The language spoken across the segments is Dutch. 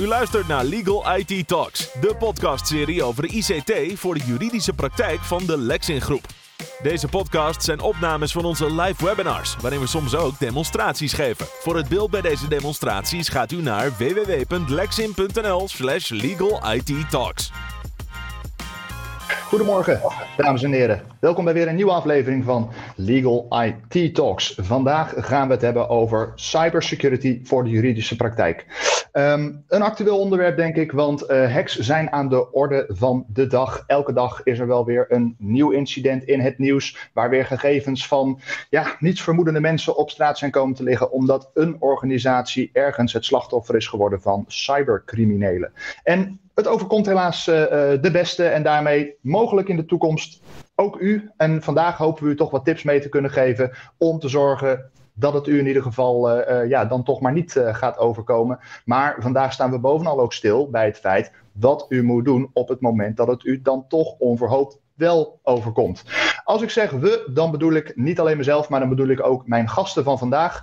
U luistert naar Legal IT Talks, de podcastserie over ICT voor de juridische praktijk van de Lexxyn Groep. Deze podcasts zijn opnames van onze live webinars, waarin we soms ook demonstraties geven. Voor het beeld bij deze demonstraties gaat u naar www.lexxyn.nl/legalitalks. Goedemorgen, dames en heren. Welkom bij weer een nieuwe aflevering van Legal IT Talks. Vandaag gaan we het hebben over cybersecurity voor de juridische praktijk. Een actueel onderwerp, denk ik, want hacks zijn aan de orde van de dag. Elke dag is er wel weer een nieuw incident in het nieuws, waar weer gegevens van nietsvermoedende mensen op straat zijn komen te liggen, omdat een organisatie ergens het slachtoffer is geworden van cybercriminelen. En het overkomt helaas de beste en daarmee mogelijk in de toekomst ook u. En vandaag hopen we u toch wat tips mee te kunnen geven om te zorgen dat het u in ieder geval dan toch maar niet gaat overkomen. Maar vandaag staan we bovenal ook stil bij het feit wat u moet doen op het moment dat het u dan toch onverhoopt wel overkomt. Als ik zeg we, dan bedoel ik niet alleen mezelf, maar dan bedoel ik ook mijn gasten van vandaag.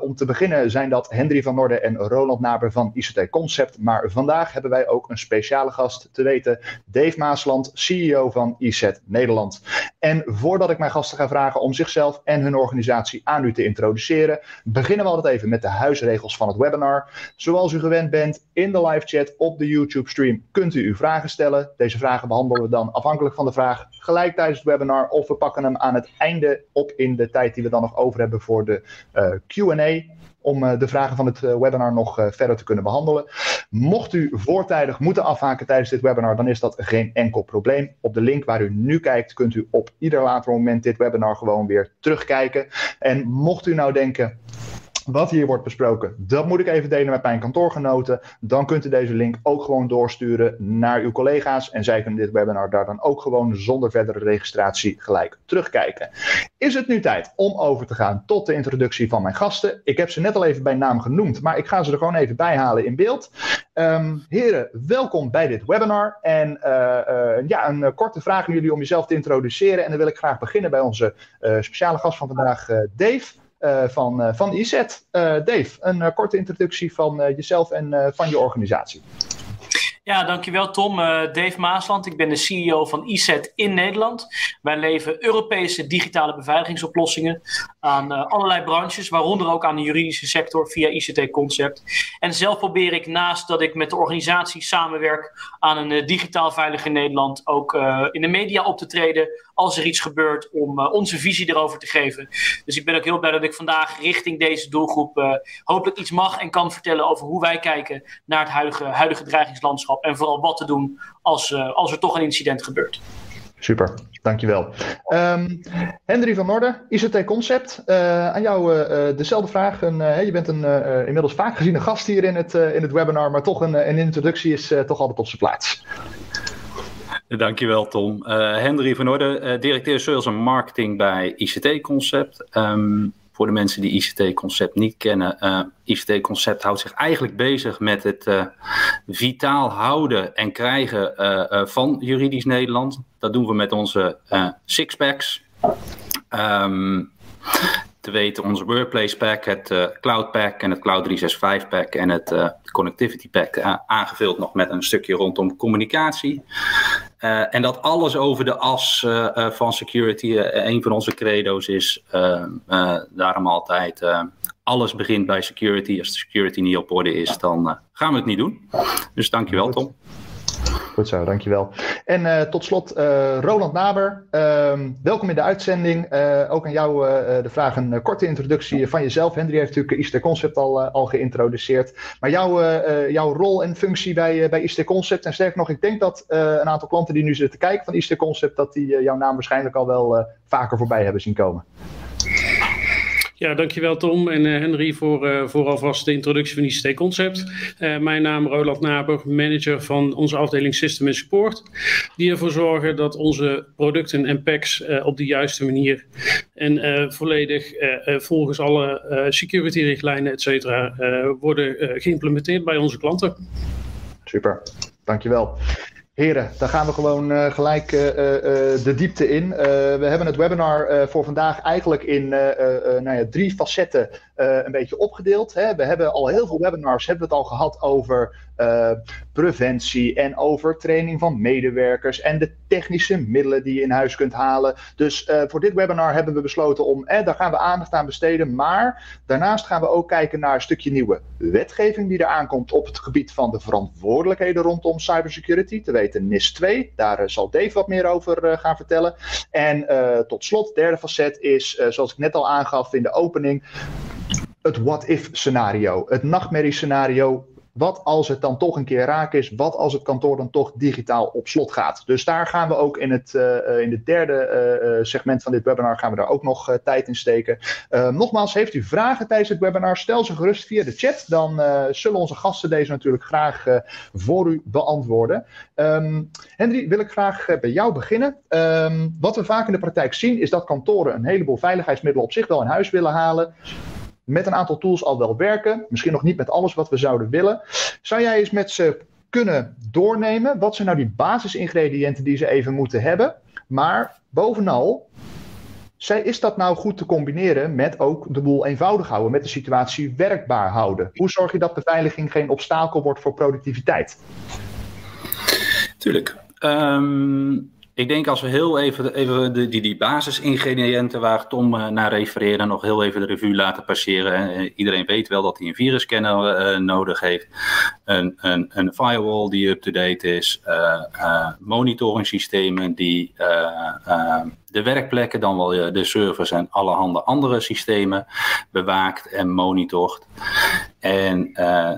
Om te beginnen zijn dat Hendri van Noorden en Roland Naber van ICT Concept. Maar vandaag hebben wij ook een speciale gast, te weten Dave Maasland, CEO van ESET Nederland. En voordat ik mijn gasten ga vragen om zichzelf en hun organisatie aan u te introduceren, beginnen we altijd even met de huisregels van het webinar. Zoals u gewend bent, in de live chat op de YouTube stream kunt u uw vragen stellen. Deze vragen behandelen we dan afhankelijk van de vraag gelijk tijdens het webinar, of we pakken hem aan het einde op in de tijd die we dan nog over hebben voor de Q&A. Om de vragen van het webinar nog verder te kunnen behandelen. Mocht u voortijdig moeten afhaken tijdens dit webinar, dan is dat geen enkel probleem. Op de link waar u nu kijkt, kunt u op ieder later moment dit webinar gewoon weer terugkijken. En mocht u nou denken, wat hier wordt besproken, dat moet ik even delen met mijn kantoorgenoten. Dan kunt u deze link ook gewoon doorsturen naar uw collega's. En zij kunnen dit webinar daar dan ook gewoon zonder verdere registratie gelijk terugkijken. Is het nu tijd om over te gaan tot de introductie van mijn gasten. Ik heb ze net al even bij naam genoemd, maar ik ga ze er gewoon even bij halen in beeld. Heren, welkom bij dit webinar. En een korte vraag aan jullie om jezelf te introduceren. En dan wil ik graag beginnen bij onze speciale gast van vandaag, Dave. Van ISET. Dave, een korte introductie van jezelf en van je organisatie. Ja, dankjewel Tom. Dave Maasland, ik ben de CEO van ISET in Nederland. Wij leveren Europese digitale beveiligingsoplossingen aan allerlei branches, waaronder ook aan de juridische sector via ICT Concept. En zelf probeer ik, naast dat ik met de organisatie samenwerk aan een digitaal veiliger Nederland, ook in de media op te treden als er iets gebeurt, om onze visie erover te geven. Dus ik ben ook heel blij dat ik vandaag richting deze doelgroep hopelijk iets mag en kan vertellen over hoe wij kijken naar het huidige dreigingslandschap. En vooral wat te doen als er toch een incident gebeurt. Super, dankjewel. Hendri van Noorden, ICT Concept. Aan jou dezelfde vraag. Je bent een inmiddels vaak geziene gast hier in het webinar, maar toch een introductie is toch altijd op zijn plaats. Dankjewel Tom. Hendri van Noorden, directeur Sales en Marketing bij ICT Concept. Voor de mensen die ICT Concept niet kennen, ICT Concept houdt zich eigenlijk bezig met het vitaal houden en krijgen van juridisch Nederland. Dat doen we met onze sixpacks. Te weten onze Workplace Pack, het Cloud Pack en het Cloud 365 Pack en het Connectivity Pack, aangevuld nog met een stukje rondom communicatie. En dat alles over de as van security. Een van onze credo's is daarom altijd, alles begint bij security. Als de security niet op orde is, dan gaan we het niet doen. Dus dankjewel Tom. Goed zo, dankjewel. En tot slot Roland Naber. Welkom in de uitzending. Ook aan jou de vraag, een korte introductie van jezelf. Hendri heeft natuurlijk ICT Concept al geïntroduceerd. Maar jouw rol en functie bij ICT Concept. En sterker nog, ik denk dat een aantal klanten die nu zitten kijken van ICT Concept, dat die jouw naam waarschijnlijk al wel vaker voorbij hebben zien komen. Ja, dankjewel Tom en Hendri voor alvast de introductie van ICT Concept. Mijn naam is Roland Naber, manager van onze afdeling System en Support. Die ervoor zorgen dat onze producten en packs op de juiste manier en volledig volgens alle security-richtlijnen etc. worden geïmplementeerd bij onze klanten. Super, dankjewel. Heren, daar gaan we gewoon gelijk de diepte in. We hebben het webinar voor vandaag eigenlijk in drie facetten een beetje opgedeeld. Hè. We hebben al heel veel webinars gehad over preventie en over training van medewerkers en de technische middelen die je in huis kunt halen. Dus voor dit webinar hebben we besloten om, daar gaan we aandacht aan besteden, maar daarnaast gaan we ook kijken naar een stukje nieuwe wetgeving die er aankomt op het gebied van de verantwoordelijkheden rondom cybersecurity. Te weten NIS 2, daar zal Dave wat meer over gaan vertellen. En tot slot, derde facet is, zoals ik net al aangaf in de opening, het what-if scenario, het nachtmerries scenario. Wat als het dan toch een keer raak is? Wat als het kantoor dan toch digitaal op slot gaat? Dus daar gaan we ook in het derde segment van dit webinar gaan we daar ook nog tijd in steken. Nogmaals, heeft u vragen tijdens het webinar? Stel ze gerust via de chat. Dan zullen onze gasten deze natuurlijk graag voor u beantwoorden. Hendri, wil ik graag bij jou beginnen. Wat we vaak in de praktijk zien is dat kantoren een heleboel veiligheidsmiddelen op zich wel in huis willen halen. Met een aantal tools al wel werken. Misschien nog niet met alles wat we zouden willen. Zou jij eens met ze kunnen doornemen? Wat zijn nou die basisingrediënten die ze even moeten hebben? Maar bovenal, is dat nou goed te combineren met ook de boel eenvoudig houden? Met de situatie werkbaar houden? Hoe zorg je dat beveiliging geen obstakel wordt voor productiviteit? Tuurlijk. Ik denk als we heel even die basisingrediënten waar Tom naar refereerde nog heel even de revue laten passeren. Iedereen weet wel dat hij een virusscanner nodig heeft. Een firewall die up-to-date is. Monitoringssystemen die de werkplekken, dan wel de servers en allerhande andere systemen bewaakt en monitort. En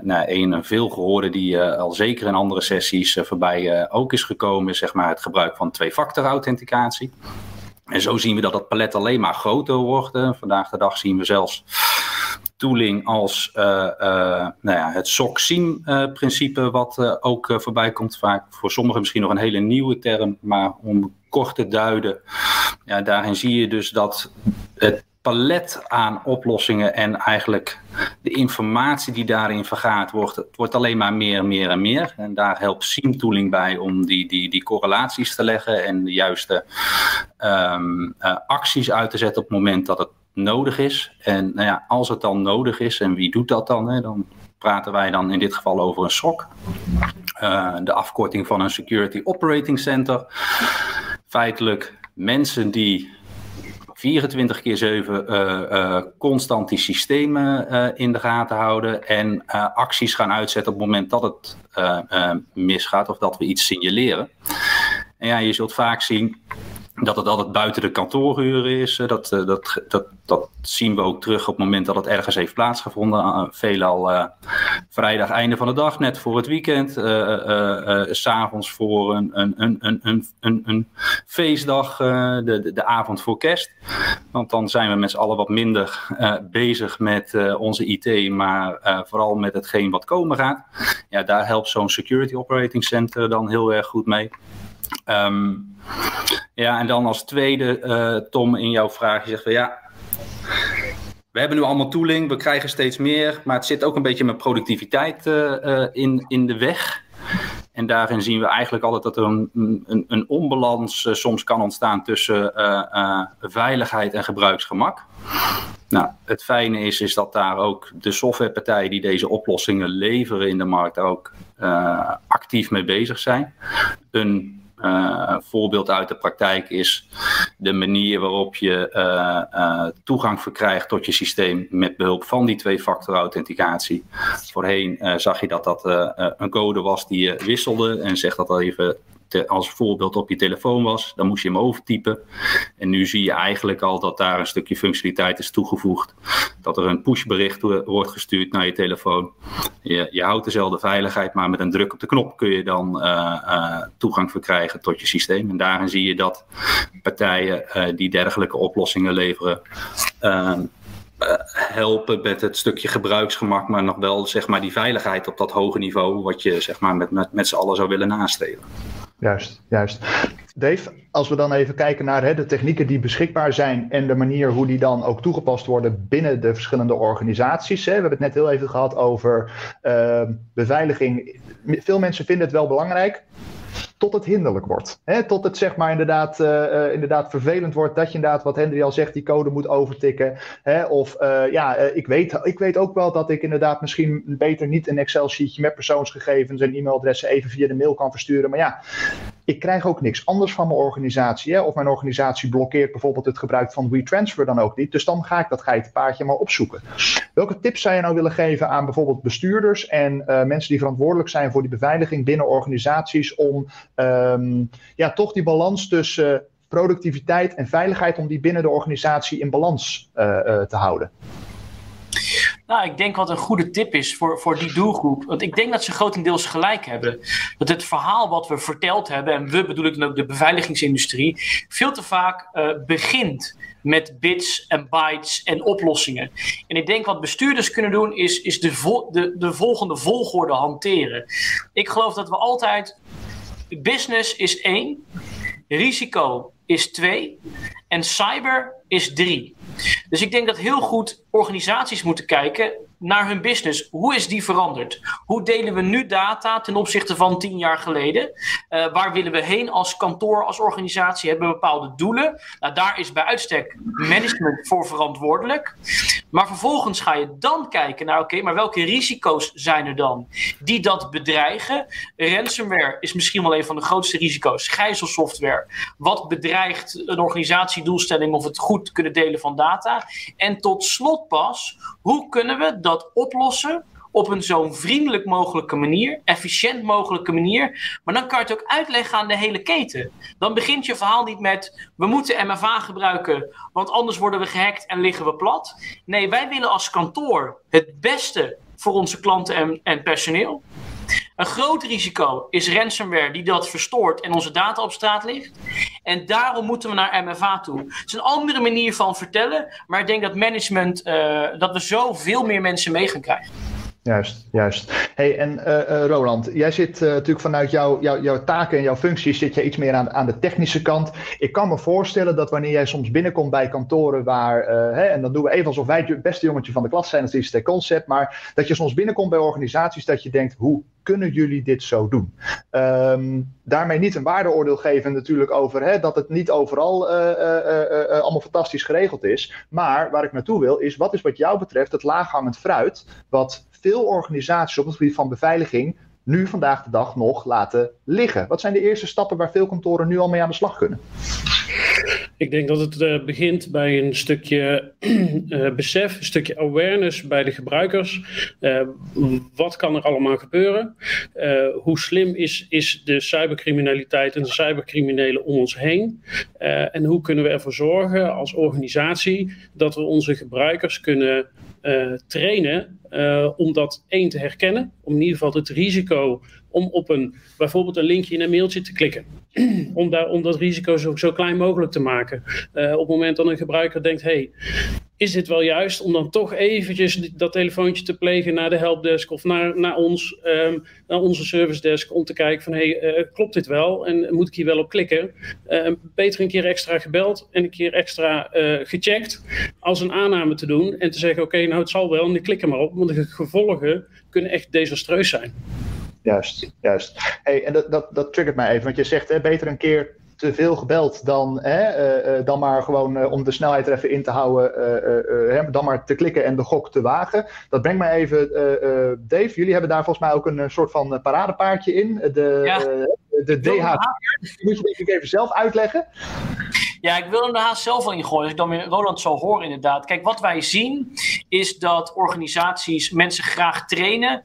een veelgehoorde die al zeker in andere sessies voorbij ook is gekomen, is zeg maar het gebruik van 2-factor authenticatie. En zo zien we dat het palet alleen maar groter wordt. Vandaag de dag zien we zelfs tooling als het SOC SIEM principe, wat ook voorbij komt. Vaak voor sommigen misschien nog een hele nieuwe term, maar om kort te duiden. Ja, daarin zie je dus dat het palet aan oplossingen en eigenlijk de informatie die daarin vergaard wordt, het wordt alleen maar meer en meer. En daar helpt SIEM-tooling bij om die correlaties te leggen en de juiste acties uit te zetten op het moment dat het nodig is. En als het dan nodig is, en wie doet dat dan? Hè, dan praten wij dan in dit geval over een SOC. De afkorting van een Security Operating Center. Feitelijk mensen die 24/7 constant die systemen in de gaten houden en acties gaan uitzetten op het moment dat het misgaat of dat we iets signaleren. En ja, je zult vaak zien dat het altijd buiten de kantooruren is. Dat zien we ook terug op het moment dat het ergens heeft plaatsgevonden. Veelal vrijdag einde van de dag, net voor het weekend. 's avonds voor een feestdag, de avond voor kerst. Want dan zijn we met z'n allen wat minder bezig met onze IT, maar vooral met hetgeen wat komen gaat. Ja, daar helpt zo'n Security Operating Center dan heel erg goed mee. En dan als tweede, Tom, in jouw vraag, je zegt van ja, we hebben nu allemaal tooling, we krijgen steeds meer, maar het zit ook een beetje met productiviteit in de weg. En daarin zien we eigenlijk altijd dat er een onbalans soms kan ontstaan tussen veiligheid en gebruiksgemak. Nou, het fijne is dat daar ook de softwarepartijen die deze oplossingen leveren in de markt daar ook actief mee bezig zijn. Een voorbeeld uit de praktijk is de manier waarop je toegang verkrijgt tot je systeem met behulp van die 2-factor authenticatie. Voorheen zag je dat een code was die je wisselde en zeg dat al even als voorbeeld op je telefoon was. Dan moest je hem overtypen. En nu zie je eigenlijk al dat daar een stukje functionaliteit is toegevoegd. Dat er een pushbericht wordt gestuurd naar je telefoon. Je houdt dezelfde veiligheid, maar met een druk op de knop kun je dan toegang verkrijgen tot je systeem. En daarin zie je dat partijen die dergelijke oplossingen leveren, helpen met het stukje gebruiksgemak, maar nog wel zeg maar die veiligheid op dat hoge niveau, wat je zeg maar met z'n allen zou willen nastreven. Juist. Dave, als we dan even kijken naar de technieken die beschikbaar zijn en de manier hoe die dan ook toegepast worden binnen de verschillende organisaties. Hè. We hebben het net heel even gehad over beveiliging. Veel mensen vinden het wel belangrijk. tot het hinderlijk wordt. Hè? Tot het zeg maar inderdaad vervelend wordt dat je inderdaad, wat Hendri al zegt, die code moet overtikken. Hè? Of ik weet ook wel dat ik inderdaad misschien beter niet een Excel-sheetje met persoonsgegevens en e-mailadressen even via de mail kan versturen. Maar ja, ik krijg ook niks anders van mijn organisatie. Hè? Of mijn organisatie blokkeert bijvoorbeeld het gebruik van WeTransfer dan ook niet. Dus dan ga ik dat geitenpaardje maar opzoeken. Welke tips zou je nou willen geven aan bijvoorbeeld bestuurders en mensen die verantwoordelijk zijn voor die beveiliging binnen organisaties om toch die balans tussen productiviteit en veiligheid, om die binnen de organisatie in balans te houden? Nou, ik denk wat een goede tip is voor die doelgroep. Want ik denk dat ze grotendeels gelijk hebben. Dat het verhaal wat we verteld hebben, en we bedoel ik dan ook de beveiligingsindustrie, veel te vaak begint met bits en bytes en oplossingen. En ik denk wat bestuurders kunnen doen is de volgende volgorde hanteren. Ik geloof dat we altijd... Business is 1, risico is 2 en cyber is 3. Dus ik denk dat heel goed organisaties moeten kijken naar hun business. Hoe is die veranderd? Hoe delen we nu data ten opzichte van 10 jaar geleden? Waar willen we heen als kantoor, als organisatie? Hebben we bepaalde doelen? Nou, daar is bij uitstek management voor verantwoordelijk. Maar vervolgens ga je dan kijken naar maar welke risico's zijn er dan die dat bedreigen? Ransomware is misschien wel een van de grootste risico's. Gijzelsoftware. Wat bedreigt een organisatiedoelstelling of het goed kunnen delen van data? En tot slot pas, hoe kunnen we dat oplossen op een zo vriendelijk mogelijke manier, efficiënt mogelijke manier, maar dan kan je het ook uitleggen aan de hele keten. Dan begint je verhaal niet met, we moeten MFA gebruiken, want anders worden we gehackt en liggen we plat. Nee, wij willen als kantoor het beste voor onze klanten en personeel. Een groot risico is ransomware die dat verstoort en onze data op straat ligt. En daarom moeten we naar MFA toe. Het is een andere manier van vertellen, maar ik denk dat management, dat we zoveel meer mensen mee gaan krijgen. Juist. Hey, en Roland, jij zit natuurlijk vanuit jouw taken en jouw functies zit je iets meer aan de technische kant. Ik kan me voorstellen dat wanneer jij soms binnenkomt bij kantoren waar, en dan doen we even alsof wij het beste jongetje van de klas zijn, dat is het concept, maar dat je soms binnenkomt bij organisaties dat je denkt, hoe kunnen jullie dit zo doen? Daarmee niet een waardeoordeel geven natuurlijk over dat het niet overal allemaal fantastisch geregeld is. Maar waar ik naartoe wil is, wat is wat jou betreft het laaghangend fruit wat veel organisaties op het gebied van beveiliging nu vandaag de dag nog laten liggen? Wat zijn de eerste stappen waar veel kantoren nu al mee aan de slag kunnen? Ik denk dat het begint bij een stukje besef, een stukje awareness bij de gebruikers. Wat kan er allemaal gebeuren? Hoe slim is de cybercriminaliteit en de cybercriminelen om ons heen? En hoe kunnen we ervoor zorgen als organisatie dat we onze gebruikers kunnen trainen om dat te herkennen, om in ieder geval het risico om op bijvoorbeeld een linkje in een mailtje te klikken, om dat risico zo klein mogelijk te maken. Op het moment dat een gebruiker denkt, is dit wel juist, om dan toch eventjes dat telefoontje te plegen naar de helpdesk of naar onze servicedesk om te kijken van klopt dit wel en moet ik hier wel op klikken? Beter een keer extra gebeld en een keer extra gecheckt als een aanname te doen en te zeggen oké, het zal wel en ik klik er maar op, want de gevolgen kunnen echt desastreus zijn. Juist. Hey, en dat triggert mij even, want je zegt beter een keer te veel gebeld dan maar gewoon om de snelheid er even in te houden, dan maar te klikken en de gok te wagen. Dat brengt mij even, Dave, jullie hebben daar volgens mij ook een soort van paradepaardje in. De DHT. Moet je denk ik even zelf uitleggen? Ja, ik wil hem daarnaast zelf wel ingooien, als ik dan weer Roland zal horen inderdaad. Kijk, wat wij zien is dat organisaties mensen graag trainen,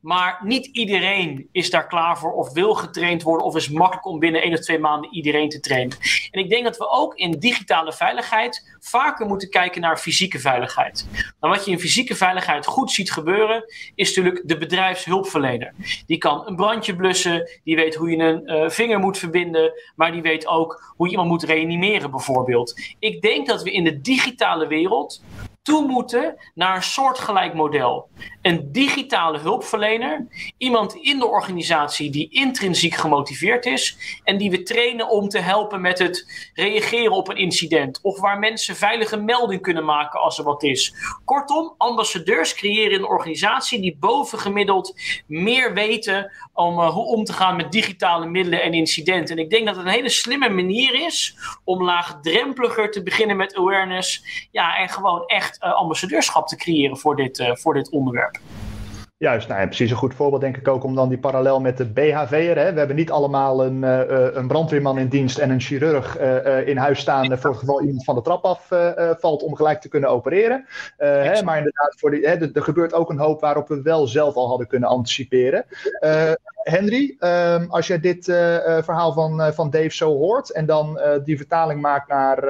maar niet iedereen is daar klaar voor of wil getraind worden of is makkelijk om binnen 1 of 2 maanden iedereen te trainen. En ik denk dat we ook in digitale veiligheid vaker moeten kijken naar fysieke veiligheid. Maar wat je in fysieke veiligheid goed ziet gebeuren, is natuurlijk de bedrijfshulpverlener. Die kan een brandje blussen, die weet hoe je een vinger moet verbinden, maar die weet ook hoe je iemand moet reanimeren bijvoorbeeld. Ik denk dat we in de digitale wereld toe moeten naar een soortgelijk model. Een digitale hulpverlener, iemand in de organisatie die intrinsiek gemotiveerd is en die we trainen om te helpen met het reageren op een incident of waar mensen veilig een melding kunnen maken als er wat is. Kortom, ambassadeurs creëren een organisatie die bovengemiddeld meer weten hoe om te gaan met digitale middelen en incidenten. En ik denk dat het een hele slimme manier is om laagdrempeliger te beginnen met awareness, ja, en gewoon echt ambassadeurschap te creëren voor dit onderwerp. Juist, nou ja, precies een goed voorbeeld denk ik ook om dan die parallel met de BHV'er. Hè? We hebben niet allemaal een brandweerman in dienst en een chirurg in huis staan voor het geval iemand van de trap af valt om gelijk te kunnen opereren. Hè? Maar inderdaad, er gebeurt ook een hoop waarop we wel zelf al hadden kunnen anticiperen. Hendri, als jij dit verhaal van Dave zo hoort en dan die vertaling maakt naar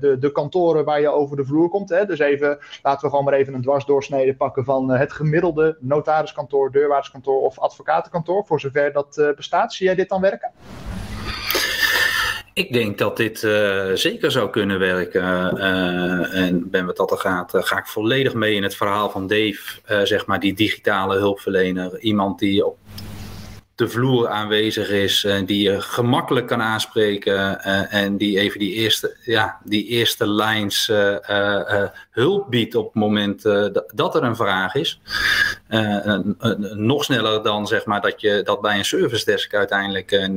de kantoren waar je over de vloer komt. Hè? Dus even, laten we gewoon maar even een dwarsdoorsnede pakken van het gemiddelde notariskantoor, deurwaarderskantoor of advocatenkantoor, voor zover dat bestaat. Zie jij dit dan werken? Ik denk dat dit zeker zou kunnen werken. En ben wat dat er gaat, ga ik volledig mee in het verhaal van Dave, zeg maar die digitale hulpverlener. Iemand die op de vloer aanwezig is, die je gemakkelijk kan aanspreken en die even die eerste lijns hulp biedt op het moment dat er een vraag is. Nog sneller dan zeg maar dat je dat bij een service desk uiteindelijk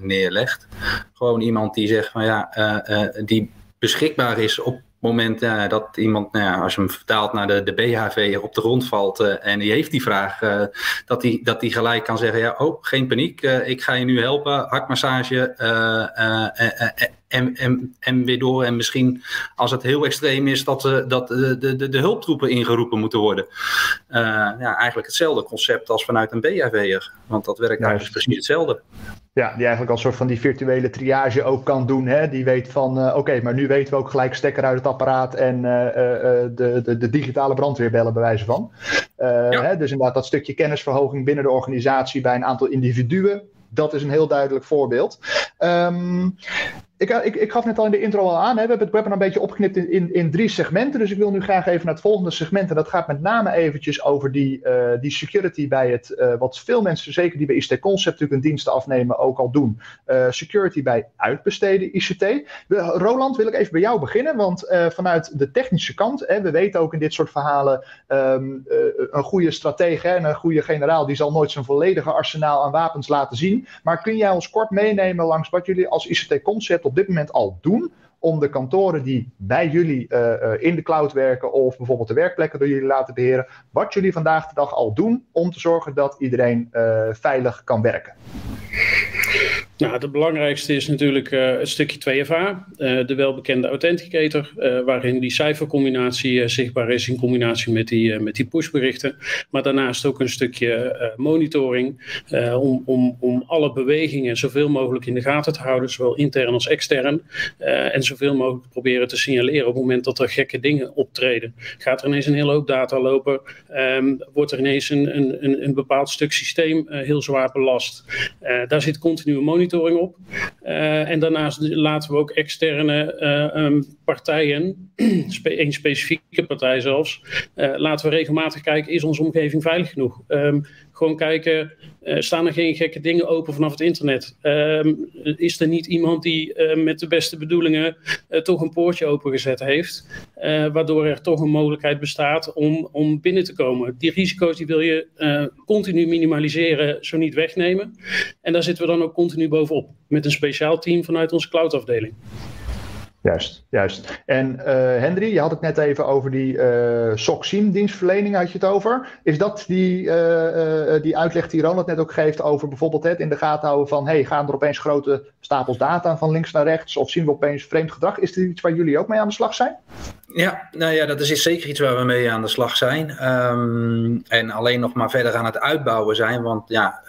neerlegt. Gewoon iemand die zegt van ja, die beschikbaar is op moment dat iemand, als je hem vertaalt naar de BHV op de grond valt en die heeft die vraag, dat die gelijk kan zeggen, ja, oh, geen paniek, ik ga je nu helpen, hartmassage en weer door. En misschien als het heel extreem is dat de hulptroepen ingeroepen moeten worden. Eigenlijk hetzelfde concept als vanuit een BHV'er, want dat werkt eigenlijk precies hetzelfde. Ja, die eigenlijk als soort van die virtuele triage ook kan doen. Hè? Die weet van, oké, maar nu weten we ook gelijk stekker uit het apparaat en de digitale brandweerbellen bij wijze van. Hè? Dus inderdaad dat stukje kennisverhoging binnen de organisatie bij een aantal individuen. Dat is een heel duidelijk voorbeeld. Ik gaf net al in de intro al aan. Hè. We hebben een beetje opgeknipt in drie segmenten. Dus ik wil nu graag even naar het volgende segment. En dat gaat met name eventjes over die security bij het, wat veel mensen, zeker die bij ICT Concept natuurlijk hun diensten afnemen, ook al doen. Security bij uitbesteden ICT. Roland, wil ik even bij jou beginnen. Want vanuit de technische kant, hè, we weten ook in dit soort verhalen, een goede stratege en een goede generaal, die zal nooit zijn volledige arsenaal aan wapens laten zien. Maar kun jij ons kort meenemen langs wat jullie als ICT Concept op dit moment al doen om de kantoren die bij jullie in de cloud werken of bijvoorbeeld de werkplekken door jullie laten beheren, wat jullie vandaag de dag al doen om te zorgen dat iedereen veilig kan werken? Nou, het belangrijkste is natuurlijk het stukje 2FA, de welbekende authenticator, waarin die cijfercombinatie zichtbaar is in combinatie met die pushberichten. Maar daarnaast ook een stukje monitoring om alle bewegingen zoveel mogelijk in de gaten te houden, zowel intern als extern. En zoveel mogelijk proberen te signaleren op het moment dat er gekke dingen optreden. Gaat er ineens een hele hoop data lopen, wordt er ineens een bepaald stuk systeem heel zwaar belast. Daar zit continue monitoring op. En daarnaast laten we ook externe partijen, één specifieke partij zelfs, laten we regelmatig kijken, is onze omgeving veilig genoeg? Gewoon kijken, staan er geen gekke dingen open vanaf het internet? Is er niet iemand die met de beste bedoelingen toch een poortje opengezet heeft, waardoor er toch een mogelijkheid bestaat om binnen te komen? Die risico's die wil je continu minimaliseren, zo niet wegnemen. En daar zitten we dan ook continu bovenop, met een speciaal team vanuit onze cloudafdeling. Juist. En Hendri, je had het net even over die SOC SIEM dienstverlening, had je het over. Is dat die uitleg die Ronald net ook geeft over bijvoorbeeld het in de gaten houden van, hey, gaan er opeens grote stapels data van links naar rechts of zien we opeens vreemd gedrag? Is dit iets waar jullie ook mee aan de slag zijn? Ja, nou ja, dat is zeker iets waar we mee aan de slag zijn. En alleen nog maar verder aan het uitbouwen zijn. Want ja,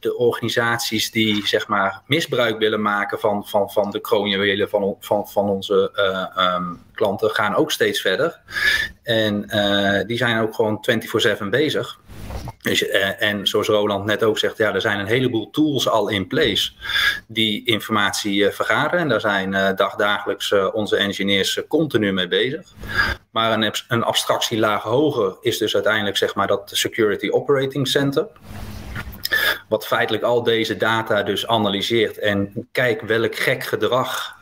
de organisaties die zeg maar misbruik willen maken van de kroonjuwelen van onze klanten gaan ook steeds verder. En die zijn ook gewoon 24/7 bezig. En zoals Roland net ook zegt, ja, er zijn een heleboel tools al in place die informatie vergaren. En daar zijn dagelijks onze engineers continu mee bezig. Maar een abstractielaag hoger is dus uiteindelijk, zeg maar, dat Security Operating Center. Wat feitelijk al deze data dus analyseert en kijkt welk gek gedrag.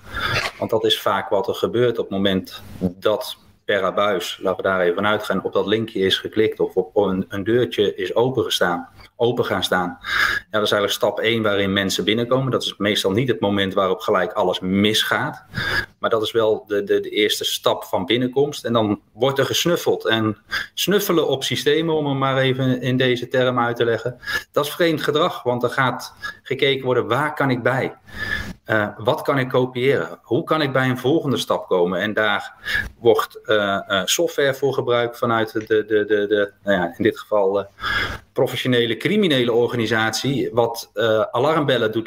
Want dat is vaak wat er gebeurt op het moment dat per abuis, laten we daar even van uitgaan, op dat linkje is geklikt of op een deurtje is open gaan staan. Ja, dat is eigenlijk stap 1 waarin mensen binnenkomen. Dat is meestal niet het moment waarop gelijk alles misgaat. Maar dat is wel de eerste stap van binnenkomst. En dan wordt er gesnuffeld. En snuffelen op systemen, om hem maar even in deze term uit te leggen, dat is vreemd gedrag. Want er gaat gekeken worden, waar kan ik bij? Wat kan ik kopiëren? Hoe kan ik bij een volgende stap komen? En daar wordt software voor gebruikt vanuit de nou ja, in dit geval professionele criminele organisatie, wat alarmbellen doet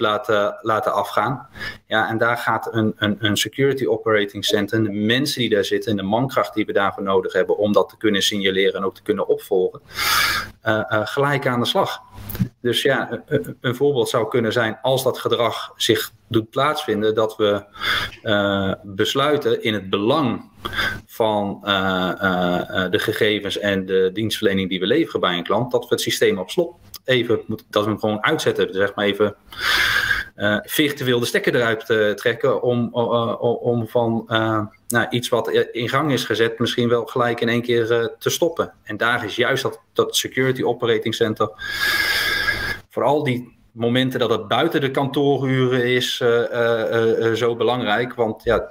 laten afgaan. Ja, en daar gaat een security operating center, de mensen die daar zitten en de mankracht die we daarvoor nodig hebben om dat te kunnen signaleren en ook te kunnen opvolgen, gelijk aan de slag. Dus ja, een voorbeeld zou kunnen zijn, als dat gedrag zich doet plaatsvinden, dat we besluiten in het belang van de gegevens en de dienstverlening die we leveren bij een klant, dat we het systeem op slot even moeten, dat we hem gewoon uitzetten, zeg maar even virtueel de stekker eruit trekken om van iets wat in gang is gezet misschien wel gelijk in één keer te stoppen. En daar is juist dat Security Operating Center voor al die momenten dat het buiten de kantooruren is zo belangrijk. Want ja,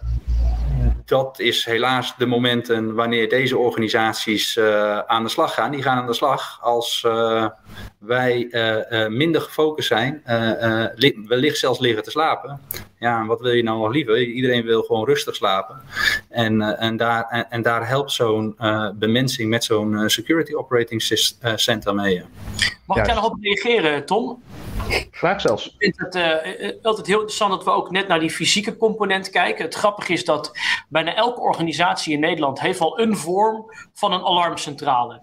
dat is helaas de momenten wanneer deze organisaties aan de slag gaan. Die gaan aan de slag als wij minder gefocust zijn, wellicht zelfs liggen te slapen. Ja, wat wil je nou nog liever? Iedereen wil gewoon rustig slapen. En daar helpt zo'n bemensing met zo'n Security Operating Center mee. Mag ik daar nog op reageren, Tom? Graag zelfs. Ik vind het altijd heel interessant dat we ook net naar die fysieke component kijken. Het grappige is dat bijna elke organisatie in Nederland heeft al een vorm van een alarmcentrale.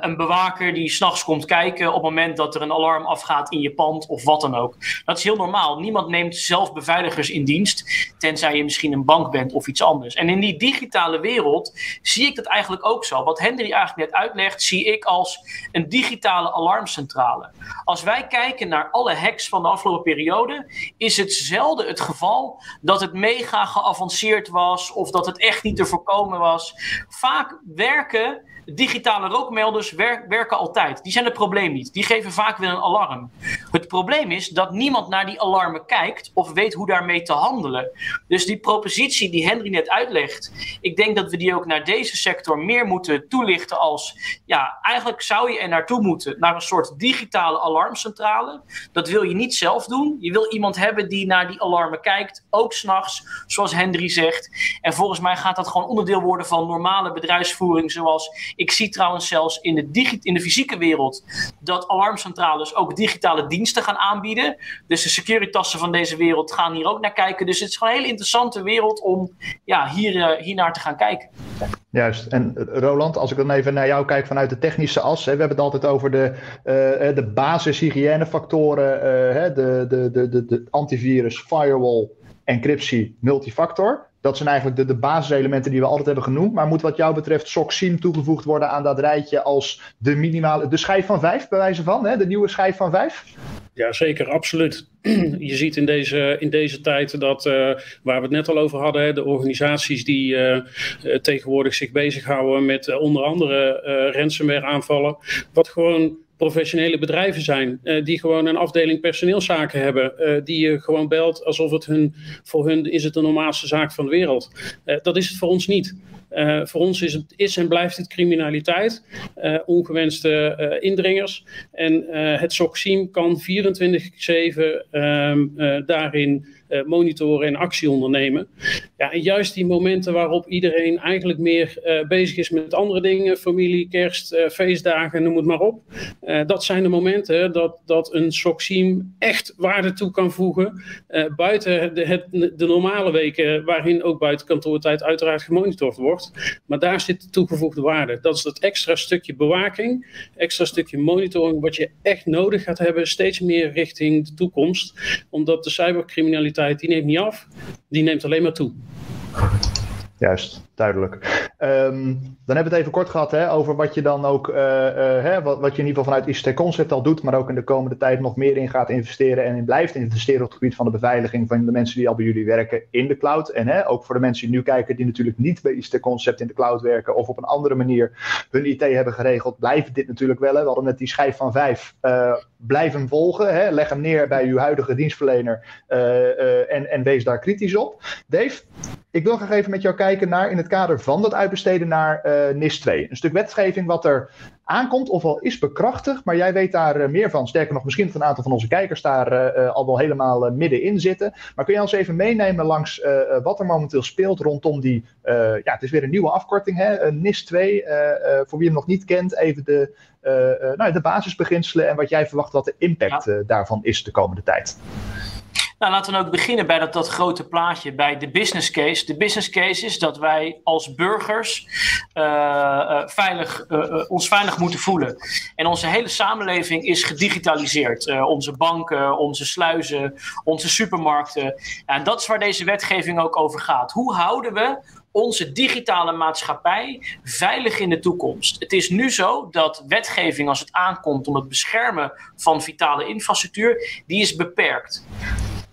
Een bewaker die 's nachts komt kijken op het moment dat er een alarm afgaat in je pand of wat dan ook. Dat is heel normaal. Niemand neemt zelf beveiligers in dienst, tenzij je misschien een bank bent of iets anders. En in die digitale wereld zie ik dat eigenlijk ook zo. Wat Hendri eigenlijk net uitlegt, zie ik als een digitale alarmcentrale. Als wij kijken naar alle hacks van de afgelopen periode, is het zelden het geval dat het mega geavanceerd was of dat het echt niet te voorkomen was. Vaak werken digitale rookmelders werken altijd. Die zijn het probleem niet. Die geven vaak weer een alarm. Het probleem is dat niemand naar die alarmen kijkt of weet hoe daarmee te handelen. Dus die propositie die Hendri net uitlegt, ik denk dat we die ook naar deze sector meer moeten toelichten als, ja, eigenlijk zou je er naartoe moeten, naar een soort digitale alarmcentrale. Dat wil je niet zelf doen. Je wil iemand hebben die naar die alarmen kijkt, ook 's nachts, zoals Hendri zegt. En volgens mij gaat dat gewoon onderdeel worden van normale bedrijfsvoering, zoals ik zie trouwens zelfs in de fysieke wereld dat alarmcentrales ook digitale diensten gaan aanbieden. Dus de securitytassen van deze wereld gaan hier ook naar kijken. Dus het is gewoon een hele interessante wereld om hier naar te gaan kijken. Juist. En Roland, als ik dan even naar jou kijk vanuit de technische as. Hè, we hebben het altijd over de basishygiënefactoren, de antivirus, firewall, encryptie, multifactor. Dat zijn eigenlijk de basiselementen die we altijd hebben genoemd. Maar moet wat jou betreft SOC SIEM toegevoegd worden aan dat rijtje als de minimale, de schijf van 5 bij wijze van, hè? De nieuwe schijf van 5? Ja, zeker, absoluut. Je ziet in deze tijd dat, waar we het net al over hadden, de organisaties die tegenwoordig zich bezighouden met onder andere ransomware aanvallen, wat gewoon professionele bedrijven zijn, die gewoon een afdeling personeelszaken hebben, die je gewoon belt alsof het voor hun is het de normaalste zaak van de wereld. Dat is het voor ons niet. Voor ons is en blijft het criminaliteit, ongewenste indringers. En het SOC SIEM kan 24/7 daarin monitoren en actie ondernemen. Ja, en juist die momenten waarop iedereen eigenlijk meer bezig is met andere dingen, familie, kerst, feestdagen, noem het maar op. Dat zijn de momenten dat een SOC-SIEM echt waarde toe kan voegen, buiten de normale weken waarin ook buiten kantoortijd uiteraard gemonitord wordt. Maar daar zit de toegevoegde waarde. Dat is dat extra stukje bewaking, extra stukje monitoring wat je echt nodig gaat hebben, steeds meer richting de toekomst. Omdat de cybercriminaliteit, die neemt niet af, die neemt alleen maar toe. Juist, duidelijk. Dan hebben we het even kort gehad over wat je dan ook, wat je in ieder geval vanuit ICT Concept al doet, maar ook in de komende tijd nog meer in gaat investeren en in blijft investeren op het gebied van de beveiliging van de mensen die al bij jullie werken in de cloud. En ook voor de mensen die nu kijken die natuurlijk niet bij ICT Concept in de cloud werken of op een andere manier hun IT hebben geregeld, blijft dit natuurlijk wel. We hadden net die schijf van 5. Blijf hem volgen. Leg hem neer bij uw huidige dienstverlener en wees daar kritisch op. Dave, ik wil graag even met jou kijken naar in het kader van dat uitbesteden naar NIS 2. Een stuk wetgeving wat er aankomt of al is bekrachtigd, maar jij weet daar meer van. Sterker nog, misschien dat een aantal van onze kijkers daar al wel helemaal middenin zitten. Maar kun je ons even meenemen langs wat er momenteel speelt rondom die, het is weer een nieuwe afkorting, NIS 2. Voor wie hem nog niet kent, even de basisbeginselen en wat jij verwacht wat de impact daarvan is de komende tijd. Nou, laten we ook beginnen bij dat grote plaatje, bij de business case. De business case is dat wij als burgers ons veilig moeten voelen. En onze hele samenleving is gedigitaliseerd. Onze banken, onze sluizen, onze supermarkten. En dat is waar deze wetgeving ook over gaat. Hoe houden we onze digitale maatschappij veilig in de toekomst? Het is nu zo dat wetgeving, als het aankomt om het beschermen van vitale infrastructuur, die is beperkt.